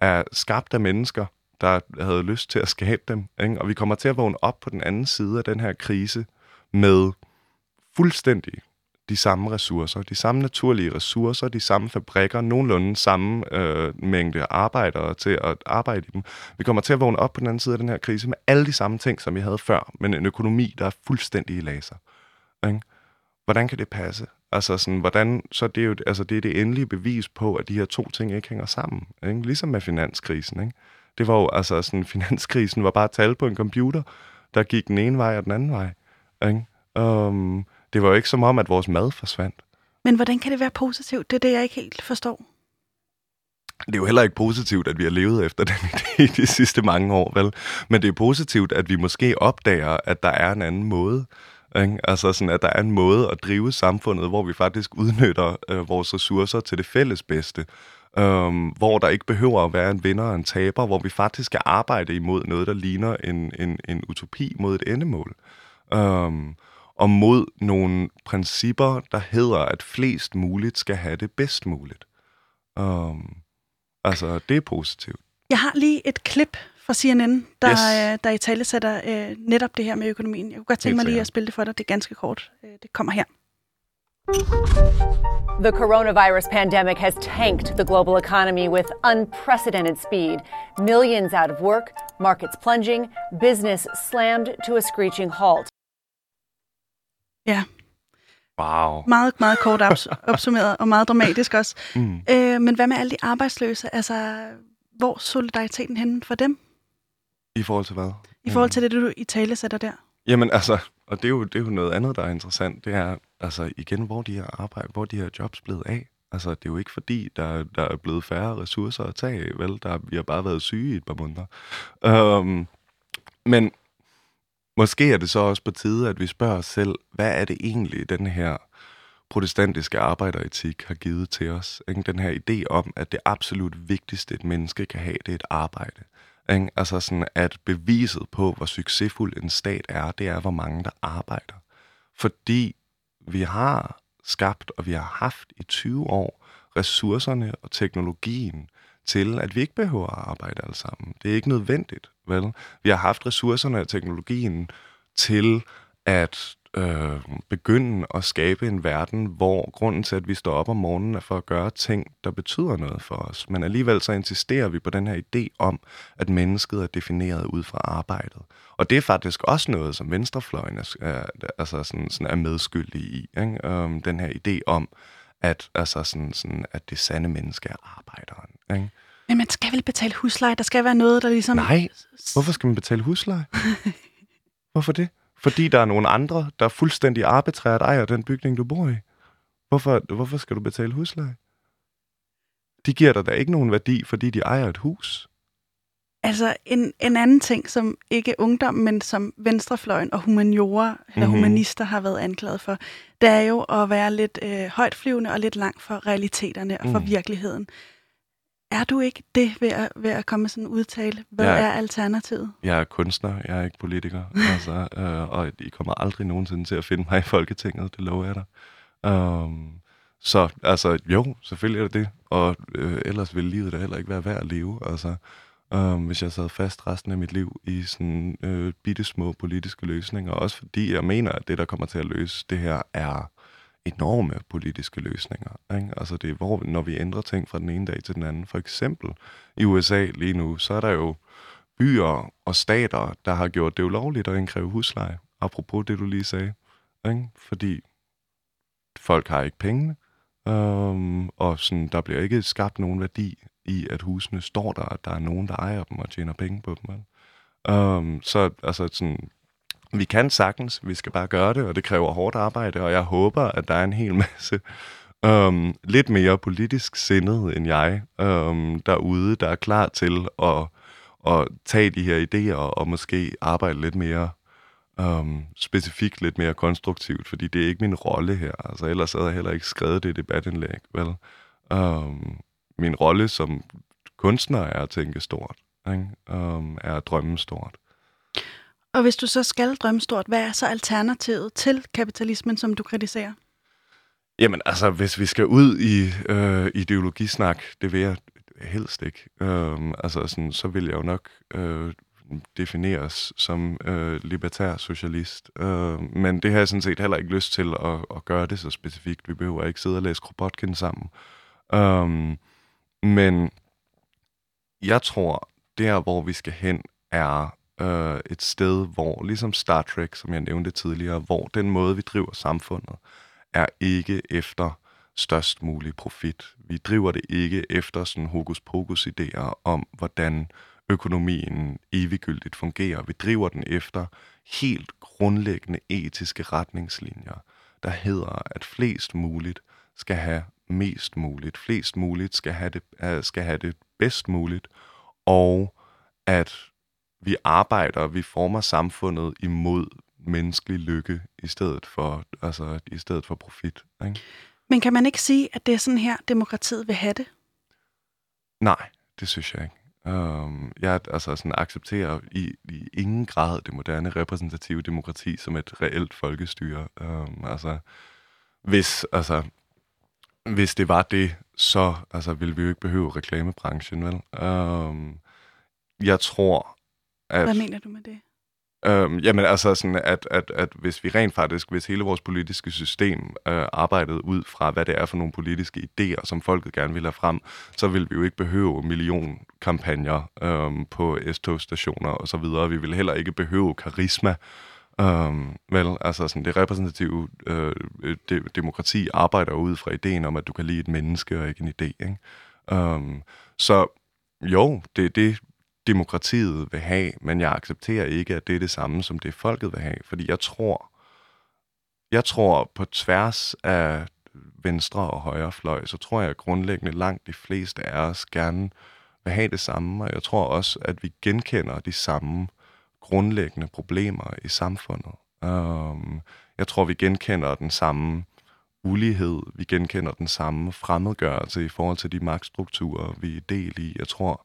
er skabt af mennesker, der havde lyst til at skabe dem. Ikke? Og vi kommer til at vågne op på den anden side af den her krise med fuldstændig de samme ressourcer, de samme naturlige ressourcer, de samme fabrikker, nogenlunde samme mængde arbejdere til at arbejde i dem. Vi kommer til at vågne op på den anden side af den her krise med alle de samme ting, som vi havde før, men en økonomi, der er fuldstændig i laser. Ikke? Hvordan kan det passe? Altså sådan, hvordan, så det er jo, altså det er det endelige bevis på, at de her to ting ikke hænger sammen. Ikke? Ligesom med finanskrisen. Ikke? Det var jo, altså sådan, finanskrisen var bare tal på en computer, der gik den ene vej og den anden vej. Ikke? Det var jo ikke som om, at vores mad forsvandt. Men hvordan kan det være positivt? Det er det, jeg ikke helt forstår. Det er jo heller ikke positivt, at vi har levet efter den idé de sidste mange år, vel? Men det er positivt, at vi måske opdager, at der er en anden måde. Ikke? Altså sådan, at der er en måde at drive samfundet, hvor vi faktisk udnytter vores ressourcer til det fælles bedste. Hvor der ikke behøver at være en vinder og en taber, hvor vi faktisk skal arbejde imod noget, der ligner en utopi mod et endemål. Og mod nogle principper, der hedder, at flest muligt skal have det bedst muligt. Altså, det er positivt. Jeg har lige et klip fra CNN, der, der i tale sætter netop det her med økonomien. Jeg kunne godt tænke mig lige at spille det for dig. Det er ganske kort. Det kommer her. The coronavirus pandemic has tanked the global economy with unprecedented speed. Millions out of work, markets plunging, business slammed to a screeching halt. Ja. Wow. Meget, meget kort opsummeret, og meget dramatisk også. Mm. Men hvad med alle de arbejdsløse? Altså, hvor er solidariteten henne for dem? I forhold til hvad? I forhold til det, du i tale sætter der. Jamen altså, og det er jo noget andet, der er interessant. Det er, altså igen, hvor de her arbejde, hvor de her jobs blevet af. Altså, det er jo ikke fordi, der er blevet færre ressourcer at tage, vel? Vi har bare været syge i et par måneder. Men måske er det så også på tide, at vi spørger os selv, hvad er det egentlig, den her protestantiske arbejderetik har givet til os? Ikke? Den her idé om, at det absolut vigtigste, et menneske kan have, det er et arbejde. Ikke? Altså sådan, at beviset på, hvor succesfuld en stat er, det er, hvor mange der arbejder. Fordi vi har skabt, og vi har haft i 20 år, ressourcerne og teknologien til, at vi ikke behøver at arbejde alle sammen. Det er ikke nødvendigt, vel? Vi har haft ressourcerne og teknologien til at begynde at skabe en verden, hvor grunden til, at vi står op om morgenen, er for at gøre ting, der betyder noget for os. Men alligevel så insisterer vi på den her idé om, at mennesket er defineret ud fra arbejdet. Og det er faktisk også noget, som venstrefløjen er medskyldig i. Ikke? Den her idé om, at, altså sådan, at det sande menneske er arbejderen. Ikke? Men man skal vel betale husleje? Der skal være noget, der ligesom... Nej, hvorfor skal man betale husleje? Hvorfor det? Fordi der er nogle andre, der fuldstændig arbitrært ejer den bygning, du bor i. Hvorfor skal du betale husleje? De giver dig da ikke nogen værdi, fordi de ejer et hus. Altså en anden ting, som ikke ungdom, men som venstrefløjen og humaniorer eller humanister har været anklaget for, det er jo at være lidt højtflyvende og lidt langt fra realiteterne og fra virkeligheden. Er du ikke det ved at komme med sådan en udtale? Hvad er alternativet? Jeg er kunstner, jeg er ikke politiker, altså, og I kommer aldrig nogensinde til at finde mig i Folketinget, det lover jeg dig. Så altså, jo, selvfølgelig er det, og ellers ville livet da heller ikke være værd at leve, altså. Hvis jeg sad fast resten af mit liv i sådan bittesmå politiske løsninger, også fordi jeg mener, at det, der kommer til at løse det her, er enorme politiske løsninger, ikke? Altså det er, hvor, når vi ændrer ting fra den ene dag til den anden. For eksempel i USA lige nu, så er der jo byer og stater, der har gjort det ulovligt at indkræve husleje. Apropos det, du lige sagde. Ikke? Fordi folk har ikke pengene, og sådan, der bliver ikke skabt nogen værdi i, at husene står der, at der er nogen, der ejer dem og tjener penge på dem. Så altså sådan... Vi kan sagtens, vi skal bare gøre det, og det kræver hårdt arbejde, og jeg håber, at der er en hel masse lidt mere politisk sindede end jeg derude, der er klar til at tage de her idéer og måske arbejde lidt mere specifikt, lidt mere konstruktivt, fordi det er ikke min rolle her. Altså, ellers havde jeg heller ikke skrevet det debatindlæg, vel? Min rolle som kunstner er at tænke stort, ikke? Er at drømme stort. Og hvis du så skal drømme stort, hvad er så alternativet til kapitalismen, som du kritiserer? Jamen altså, hvis vi skal ud i ideologisnak, det vil jeg helst ikke. Så vil jeg jo nok defineres som libertær socialist. Men det har jeg sådan set heller ikke lyst til at gøre det så specifikt. Vi behøver ikke sidde og læse Kropotkin sammen. Men jeg tror, der hvor vi skal hen er... et sted, hvor, ligesom Star Trek, som jeg nævnte tidligere, hvor den måde, vi driver samfundet, er ikke efter størst mulig profit. Vi driver det ikke efter sådan hokus-pokus-idéer om, hvordan økonomien eviggyldigt fungerer. Vi driver den efter helt grundlæggende etiske retningslinjer, der hedder, at flest muligt skal have mest muligt. Flest muligt skal have det bedst muligt, og at vi arbejder, vi former samfundet imod menneskelig lykke i stedet for profit. Ikke? Men kan man ikke sige, at det er sådan her, demokratiet vil have det? Nej, det synes jeg ikke. Jeg accepterer i ingen grad det moderne repræsentative demokrati som et reelt folkestyre. Hvis det var det, så ville vi jo ikke behøve reklamebranchen, vel? Jeg tror... Hvad mener du med det? At hvis vi rent faktisk, hvis hele vores politiske system arbejdede ud fra, hvad det er for nogle politiske idéer, som folket gerne vil have frem, så ville vi jo ikke behøve millionkampagner på S-togstationer og så videre. Vi ville heller ikke behøve karisma. Det repræsentative demokrati arbejder ud fra ideen om, at du kan lide et menneske og ikke en idé. Ikke? Det er det, demokratiet vil have, men jeg accepterer ikke, at det er det samme, som det folket vil have. Fordi jeg tror på tværs af venstre og højre fløj, så tror jeg grundlæggende langt de fleste af os gerne vil have det samme, og jeg tror også, at vi genkender de samme grundlæggende problemer i samfundet. Jeg tror, vi genkender den samme ulighed, vi genkender den samme fremmedgørelse i forhold til de magtstrukturer, vi er del i. Jeg tror,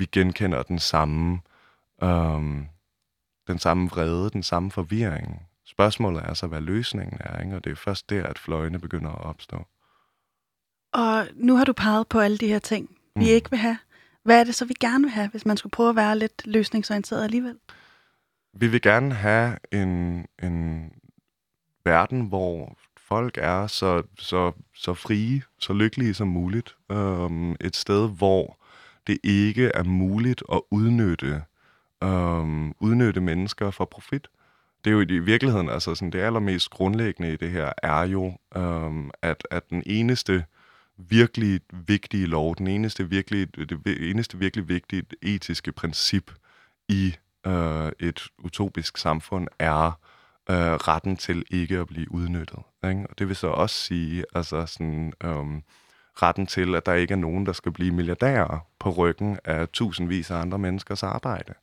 vi genkender den samme vrede, den samme forvirring. Spørgsmålet er så, hvad løsningen er, ikke? Og det er først der, at fløjene begynder at opstå. Og nu har du peget på alle de her ting, vi ikke vil have. Hvad er det så, vi gerne vil have, hvis man skulle prøve at være lidt løsningsorienteret alligevel? Vi vil gerne have en verden, hvor folk er så frie, så lykkelige som muligt. Et sted, hvor det ikke er muligt at udnytte mennesker for profit. Det er jo i virkeligheden, det allermest grundlæggende i det her, er jo, at den eneste virkelig vigtige lov, det eneste virkelig vigtige etiske princip i et utopisk samfund er retten til ikke at blive udnyttet. Ikke? Og det vil så også sige, retten til, at der ikke er nogen, der skal blive milliardærer på ryggen af tusindvis af andre menneskers arbejde.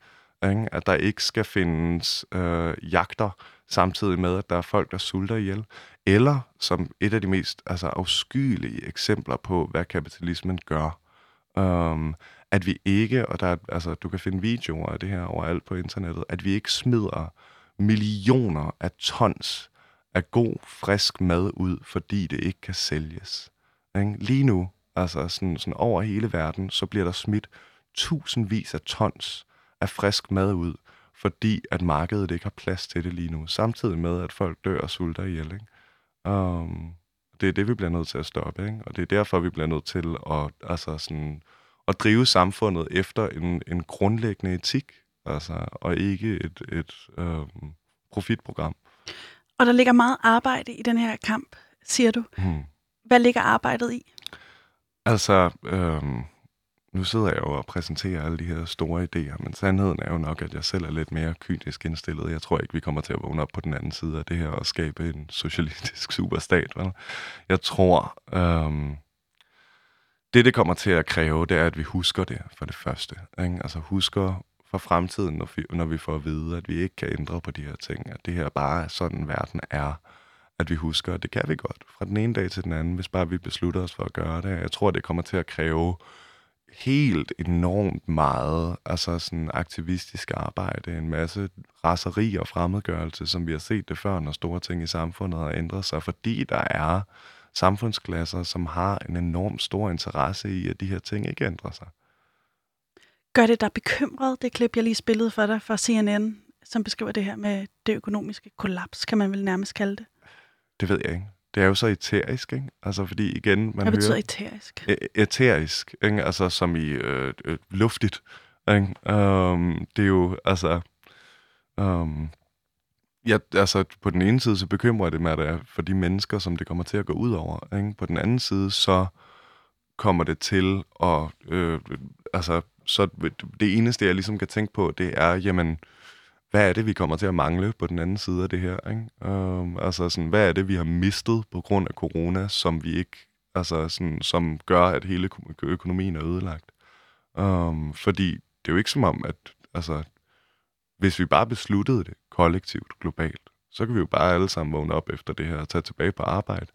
Ikke? At der ikke skal findes jagter, samtidig med, at der er folk, der sulter ihjel. Eller som et af de mest afskyelige eksempler på, hvad kapitalismen gør. At vi ikke, og der, du kan finde videoer af det her overalt på internettet, at vi ikke smider millioner af tons af god, frisk mad ud, fordi det ikke kan sælges. Lige nu, over hele verden, så bliver der smidt tusindvis af tons af frisk mad ud, fordi at markedet ikke har plads til det lige nu, samtidig med, at folk dør og sulter ihjel. Det er det, vi bliver nødt til at stoppe, ikke? Og det er derfor, vi bliver nødt til at, altså sådan, at drive samfundet efter en grundlæggende etik, altså, og ikke et profitprogram. Og der ligger meget arbejde i den her kamp, siger du. Hvad ligger arbejdet i? Altså, nu sidder jeg jo og præsenterer alle de her store idéer, men sandheden er jo nok, at jeg selv er lidt mere kynisk indstillet. Jeg tror ikke, vi kommer til at vågne op på den anden side af det her og skabe en socialistisk superstat. Vel? Jeg tror, det kommer til at kræve, det er, at vi husker det for det første. Ikke? Altså husker for fremtiden, når vi får at vide, at vi ikke kan ændre på de her ting, at det her bare er sådan, verden er, at vi husker, at det kan vi godt fra den ene dag til den anden, hvis bare vi beslutter os for at gøre det. Jeg tror, det kommer til at kræve helt enormt meget, altså sådan aktivistisk arbejde, en masse raseri og fremmedgørelse, som vi har set det før, når store ting i samfundet har ændret sig, fordi der er samfundsklasser, som har en enormt stor interesse i, at de her ting ikke ændrer sig. Gør det dig bekymret, det klip, jeg lige spillede for dig fra CNN, som beskriver det her med det økonomiske kollaps, kan man vel nærmest kalde det? Det ved jeg ikke. Det er jo så eterisk, ikke? Altså, fordi igen, man hører... Hvad betyder eterisk? Eterisk, ikke? Altså, som i luftigt, ikke? Det er jo, altså... Ja, altså, på den ene side, så bekymrer det mig, at det er for de mennesker, som det kommer til at gå ud over, ikke? På den anden side, så kommer det til at... altså, så det eneste, jeg ligesom kan tænke på, det er, jamen... Hvad er det, vi kommer til at mangle på den anden side af det her? Ikke? Altså sådan, hvad er det, vi har mistet på grund af corona, som vi ikke, altså sådan, som gør, at hele økonomien er ødelagt? Fordi det er jo ikke som om, at altså, hvis vi bare besluttede det kollektivt, globalt, så kan vi jo bare alle sammen vågne op efter det her og tage tilbage på arbejde.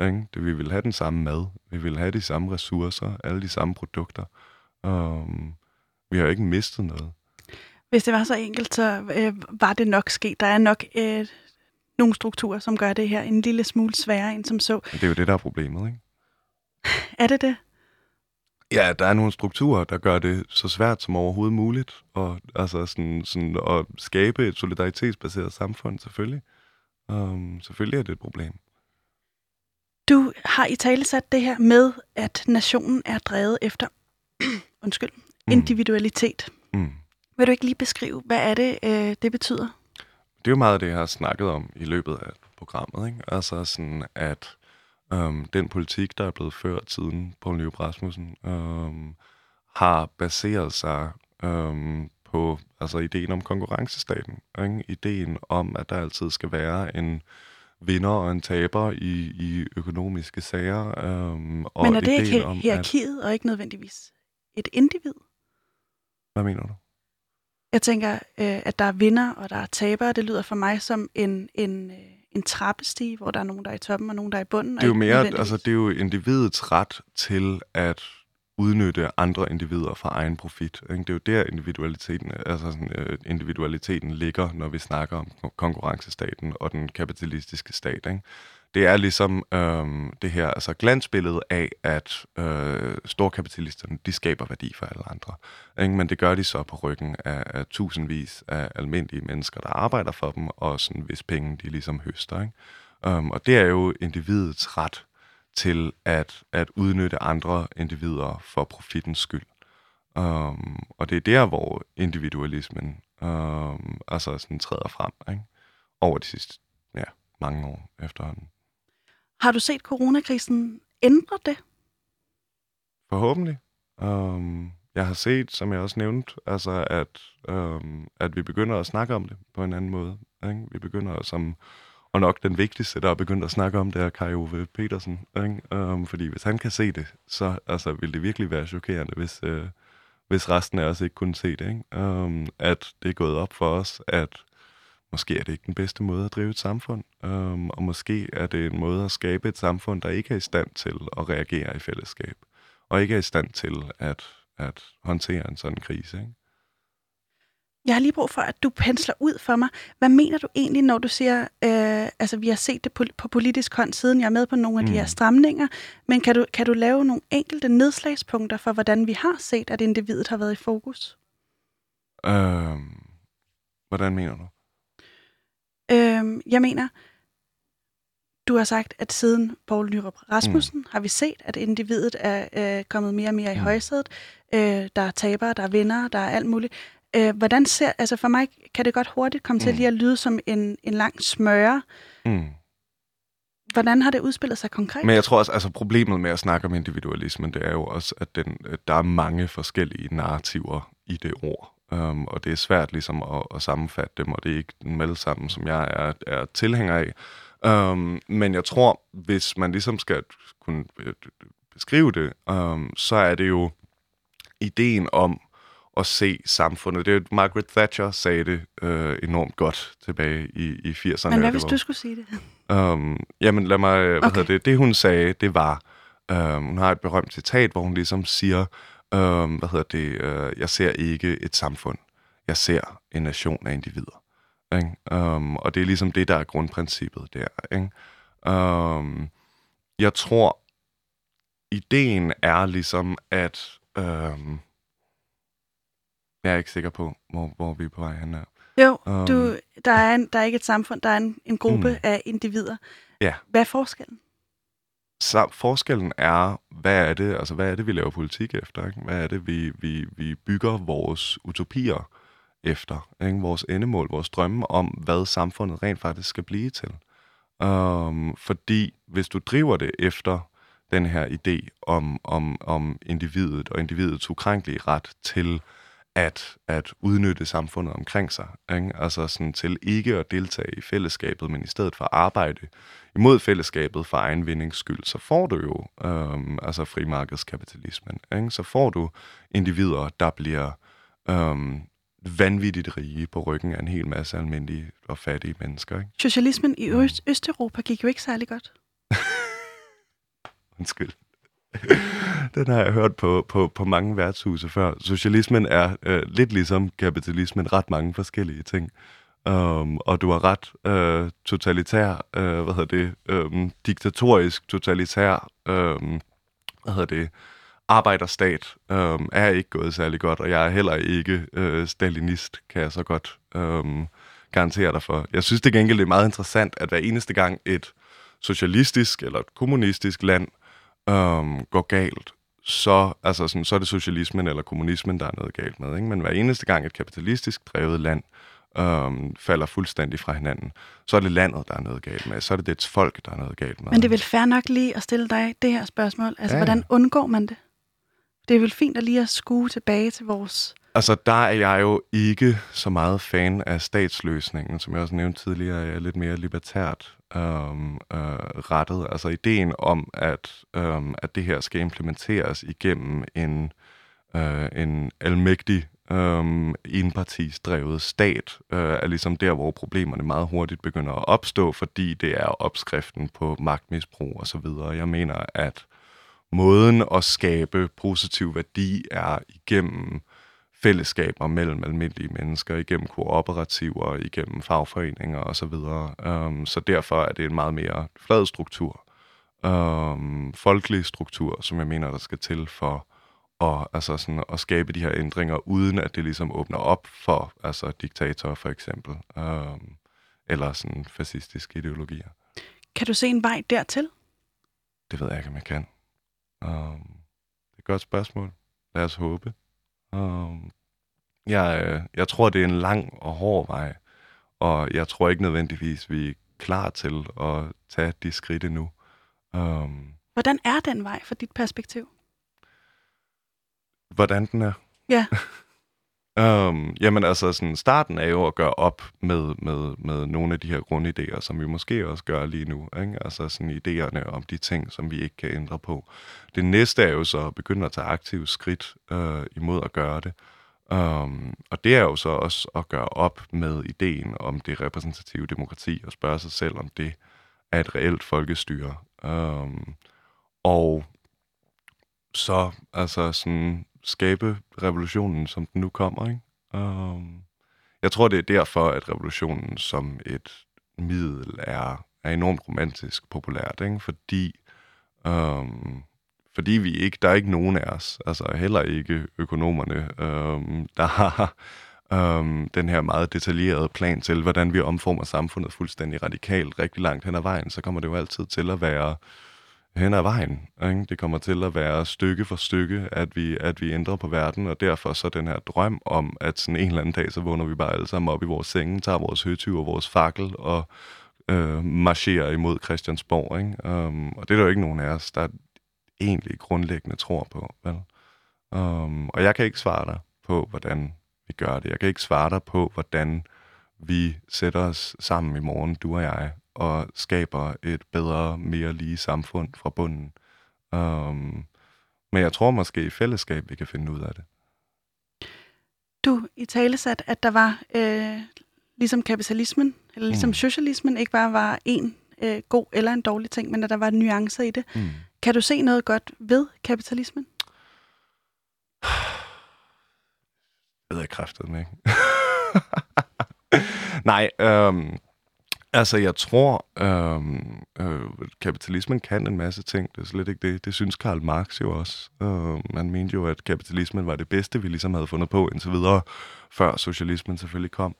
Ikke? Det, vi vil have den samme mad, vi vil have de samme ressourcer, alle de samme produkter. Vi har jo ikke mistet noget. Hvis det var så enkelt, så var det nok sket. Der er nok nogle strukturer, som gør det her en lille smule sværere end som så. Det er jo det, der er problemet, ikke? Er det det? Ja, der er nogle strukturer, der gør det så svært som overhovedet muligt og, altså sådan, at skabe et solidaritetsbaseret samfund, selvfølgelig. Selvfølgelig er det et problem. Du har i tale sat det her med, at nationen er drevet efter individualitet. Vil du ikke lige beskrive, hvad er det, det betyder? Det er jo meget det, jeg har snakket om i løbet af programmet, ikke? Altså sådan, at den politik, der er blevet ført siden Poul Nyrup Rasmussen, har baseret sig på altså ideen om konkurrencestaten. Ikke? Ideen om, at der altid skal være en vinder og en taber i økonomiske sager. Og men er det ikke hierarkiet og ikke nødvendigvis et individ? Hvad mener du? Jeg tænker, at der er vinder og der er tabere. Det lyder for mig som en trappestige, hvor der er nogen, der er i toppen og nogen, der er i bunden. Det er jo mere, altså det er jo individets ret til at udnytte andre individer for egen profit. Ikke? Det er jo der individualiteten ligger, når vi snakker om konkurrencestaten og den kapitalistiske stat. Ikke? Det er ligesom det her altså glansbillede af, at storkapitalisterne, de skaber værdi for alle andre. Ikke? Men det gør de så på ryggen af tusindvis af almindelige mennesker, der arbejder for dem, og sådan, hvis penge de ligesom høster. Ikke? Og det er jo individets ret til at udnytte andre individer for profitens skyld. Og det er der, hvor individualismen altså sådan træder frem, ikke? Over de sidste mange år efterhånden. Har du set coronakrisen ændre det? Forhåbentlig. Jeg har set, som jeg også nævnte, altså at vi begynder at snakke om det på en anden måde. Ikke? Vi begynder som... Og nok den vigtigste, der er begyndt at snakke om, det er Kaj Ove Pedersen. Ikke? Fordi hvis han kan se det, så altså, ville det virkelig være chokerende, hvis resten af os ikke kunne se det. Ikke? At det er gået op for os, at måske er det ikke den bedste måde at drive et samfund. Og måske er det en måde at skabe et samfund, der ikke er i stand til at reagere i fællesskab. Og ikke er i stand til at håndtere en sådan krise. Ikke? Jeg har lige brug for, at du pensler ud for mig. Hvad mener du egentlig, når du siger, altså vi har set det på politisk hånd siden, jeg er med på nogle af de her stramninger, men kan du lave nogle enkelte nedslagspunkter for, hvordan vi har set, at individet har været i fokus? Hvordan mener du? Jeg mener, Du har sagt, at siden Poul Nyrup Rasmussen har vi set, at individet er kommet mere og mere i højsædet. Der er tabere, der er vindere, der er alt muligt. Hvordan ser, altså for mig kan det godt hurtigt komme til lige at lyde som en lang smøre. Hvordan har det udspillet sig konkret? Men jeg tror også, altså problemet med at snakke om individualismen, det er jo også, at der er mange forskellige narrativer i det ord. Og det er svært ligesom at sammenfatte dem, og det er ikke dem alle sammen, som jeg er tilhænger af. Men jeg tror, hvis man ligesom skal kunne beskrive det, så er det jo ideen om at se samfundet. Det er jo, Margaret Thatcher sagde det enormt godt tilbage i 80'erne. Men hvad hvis du skulle sige det? Jamen lad mig, det hun sagde, det var, hun har et berømt citat, hvor hun ligesom siger, jeg ser ikke et samfund, jeg ser en nation af individer. Og det er ligesom det, der er grundprincippet der. Jeg tror, ideen er ligesom, at jeg er ikke sikker på, hvor vi er på vej hen her. Jo, der er ikke et samfund, der er en gruppe af individer. Ja. Hvad er forskellen? Så forskellen er, hvad er det, vi laver politik efter? Ikke? Hvad er det, vi bygger vores utopier efter, ikke? Vores endemål, vores drømme om, hvad samfundet rent faktisk skal blive til. Fordi hvis du driver det efter den her idé om individet og individets ukrænkelige ret til at udnytte samfundet omkring sig, ikke? Altså sådan til ikke at deltage i fællesskabet, men i stedet for at arbejde imod fællesskabet for egen vindings skyld, så får du jo altså frimarkedskapitalismen, ikke? Så får du individer, der bliver vanvittigt rige på ryggen af en hel masse almindelige og fattige mennesker, ikke? Socialismen i Østeuropa gik jo ikke særlig godt. Undskyld. Den har jeg hørt på mange værtshuse før. Socialismen er lidt ligesom kapitalismen, ret mange forskellige ting. Og du har ret totalitær, diktatorisk totalitær, arbejderstat er ikke gået særlig godt, og jeg er heller ikke stalinist, kan jeg så godt garantere dig for. Jeg synes til gengæld, det er meget interessant, at hver eneste gang et socialistisk eller et kommunistisk land går galt, så er det socialismen eller kommunismen, der er noget galt med, ikke? Men hver eneste gang et kapitalistisk drevet land falder fuldstændig fra hinanden, så er det landet, der er noget galt med, så er det dets folk, der er noget galt med. Men det er vel fair nok lige at stille dig det her spørgsmål, altså hvordan undgår man det? Det er vel fint at lige at skue tilbage til vores... Altså, der er jeg jo ikke så meget fan af statsløsningen, som jeg også nævnte tidligere, jeg er lidt mere libertært rettet. Altså, ideen om, at det her skal implementeres igennem en almægtig enpartisdrevet stat, er ligesom der, hvor problemerne meget hurtigt begynder at opstå, fordi det er opskriften på magtmisbrug osv. Jeg mener, at måden at skabe positiv værdi er igennem fællesskaber mellem almindelige mennesker, igennem kooperativer, igennem fagforeninger osv. Så derfor er det en meget mere flad struktur, folkelig struktur, som jeg mener, der skal til for at skabe de her ændringer, uden at det ligesom åbner op for diktatorer for eksempel, eller sådan fascistiske ideologier. Kan du se en vej dertil? Det ved jeg ikke, om jeg kan. Det er et godt spørgsmål. Lad os håbe. Jeg tror, det er en lang og hård vej, og jeg tror ikke nødvendigvis, vi er klar til at tage de skridt endnu. Hvordan er den vej fra dit perspektiv? Hvordan den er? Ja. Starten er jo at gøre op med nogle af de her grundidéer, som vi måske også gør lige nu, ikke? Altså sådan idéerne om de ting, som vi ikke kan ændre på. Det næste er jo så at begynde at tage aktive skridt imod at gøre det. Og det er jo så også at gøre op med ideen om det repræsentative demokrati og spørge sig selv, om det er et reelt folkestyre. Og så skabe revolutionen, som den nu kommer, ikke? Jeg tror, det er derfor, at revolutionen som et middel er enormt romantisk populært, ikke? Fordi vi ikke, der er ikke nogen af os, heller ikke økonomerne, der har den her meget detaljerede plan til, hvordan vi omformer samfundet fuldstændig radikalt, rigtig langt hen ad vejen, så kommer det jo altid til at være hen ad vejen. Ikke? Det kommer til at være stykke for stykke, at vi ændrer på verden, og derfor så den her drøm om, at sådan en eller anden dag, så vågner vi bare alle sammen op i vores senge, tager vores høtyv og vores fakkel og marcherer imod Christiansborg. Ikke? Og det er der jo ikke nogen af os, der egentlig grundlæggende tror på. Vel? Og jeg kan ikke svare dig på, hvordan vi gør det. Jeg kan ikke svare dig på, hvordan vi sætter os sammen i morgen, du og jeg, og skaber et bedre, mere lige samfund fra bunden. Men jeg tror måske i fællesskab, vi kan finde ud af det. Du italesat, at der var ligesom kapitalismen, eller ligesom socialismen, ikke bare var en god eller en dårlig ting, men at der var nuancer i det. Mm. Kan du se noget godt ved kapitalismen? Jeg ved jeg kræftedme, ikke? Nej, altså jeg tror, kapitalismen kan en masse ting. Det er slet ikke det. Det synes Karl Marx jo også. Han mente jo, at kapitalismen var det bedste, vi ligesom havde fundet på indtil videre, før socialismen selvfølgelig kom.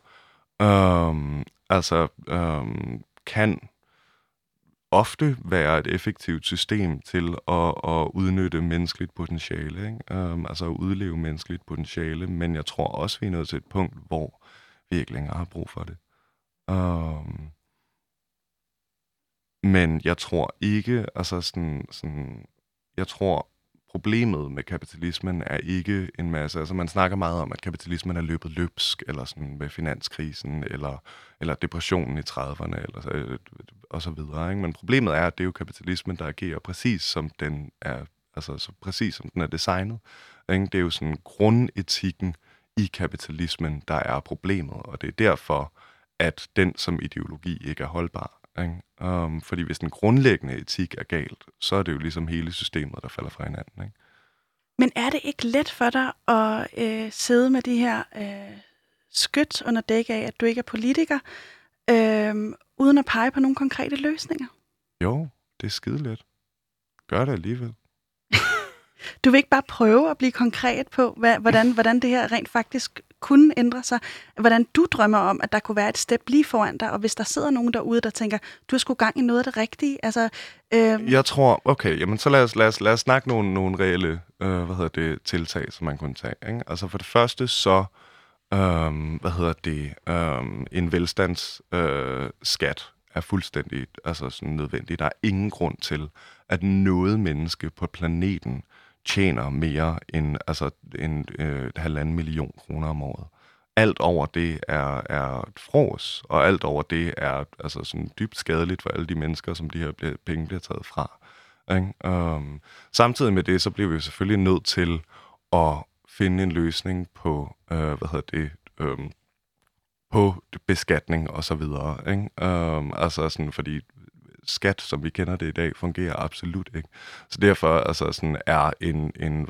Kan ofte være et effektivt system til at udnytte menneskeligt potentiale, ikke? At udleve menneskeligt potentiale, men jeg tror også, vi er nået til et punkt, hvor vi ikke længere har brug for det. Men jeg tror ikke, jeg tror problemet med kapitalismen er ikke en masse, man snakker meget om, at kapitalismen er løbet løbsk, eller sådan med finanskrisen, eller depressionen i 30'erne, eller, og så videre, ikke? Men problemet er, at det er jo kapitalismen, der agerer præcis som den er, så præcis som den er designet, ikke? Det er jo sådan grundetikken i kapitalismen, der er problemet, og det er derfor, at den som ideologi ikke er holdbar, ikke? Fordi hvis den grundlæggende etik er galt, så er det jo ligesom hele systemet, der falder fra hinanden, ikke? Men er det ikke let for dig at sidde med de her skyt under dække af, at du ikke er politiker, uden at pege på nogle konkrete løsninger? Jo, det er skide let. Gør det alligevel. Du vil ikke bare prøve at blive konkret på, hvordan det her rent faktisk kunne ændre sig, hvordan du drømmer om, at der kunne være et step lige foran dig, og hvis der sidder nogen derude, der tænker, du har sgu gang i noget af det rigtige, Jeg tror, okay, jamen så lad os snakke nogle reelle tiltag, som man kunne tage, ikke? Altså for det første så, en velstandsskat er fuldstændig sådan nødvendig. Der er ingen grund til, at noget menneske på planeten tjener mere end 1,5 million kroner om året. Alt over det er frås, og alt over det er dybt skadeligt for alle de mennesker, som de her penge bliver taget fra. Ikke? Samtidig med det, så bliver vi jo selvfølgelig nødt til at finde en løsning på, på beskatning og så videre. Ikke? Fordi skat, som vi kender det i dag, fungerer absolut ikke. Så derfor er en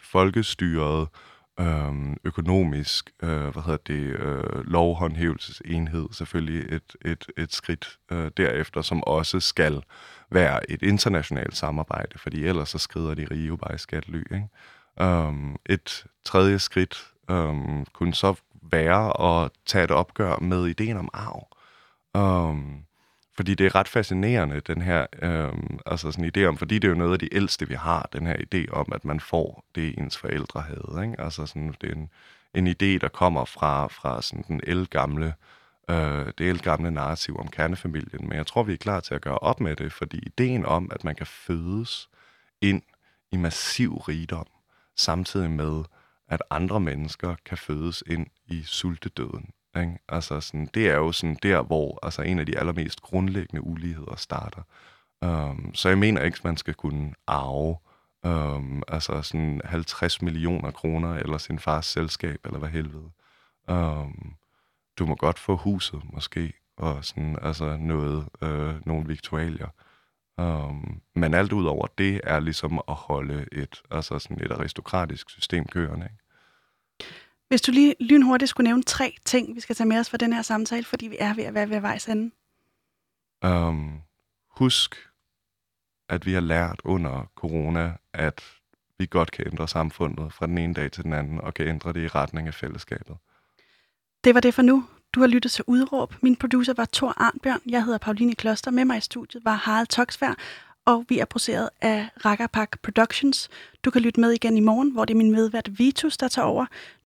folkestyret økonomisk lovhåndhævelsesenhed selvfølgelig et skridt derefter, som også skal være et internationalt samarbejde, fordi ellers så skrider de rige jo bare i skattely, ikke? Et tredje skridt kunne så være at tage et opgør med ideen om arv. Fordi det er ret fascinerende, den her idé om, fordi det er jo noget af de ældste, vi har, den her idé om, at man får det, ens forældre havde, ikke? Det er en idé, der kommer fra sådan den ældgamle, det ældgamle narrativ om kernefamilien. Men jeg tror, vi er klar til at gøre op med det, fordi ideen om, at man kan fødes ind i massiv rigdom, samtidig med, at andre mennesker kan fødes ind i sultedøden. Ikke? Det er jo sådan der, hvor en af de allermest grundlæggende uligheder starter. Så jeg mener ikke, at man skal kunne arve 50 millioner kroner eller sin fars selskab, eller hvad helvede. Du må godt få huset måske, og nogle viktualier. Men alt ud over det er ligesom at holde et aristokratisk system kørende, ikke? Hvis du lige lynhurtigt skulle nævne 3 ting, vi skal tage med os fra den her samtale, fordi vi er ved at være ved vejs ende. Husk, at vi har lært under corona, at vi godt kan ændre samfundet fra den ene dag til den anden, og kan ændre det i retning af fællesskabet. Det var det for nu. Du har lyttet til Udråb. Min producer var Tor Arnbjørn. Jeg hedder Pauline Kloster. Med mig i studiet var Harald Toxvær, og vi er produceret af Rackapak Productions. Du kan lytte med igen i morgen, hvor det er min medvært Vitus, der tager over.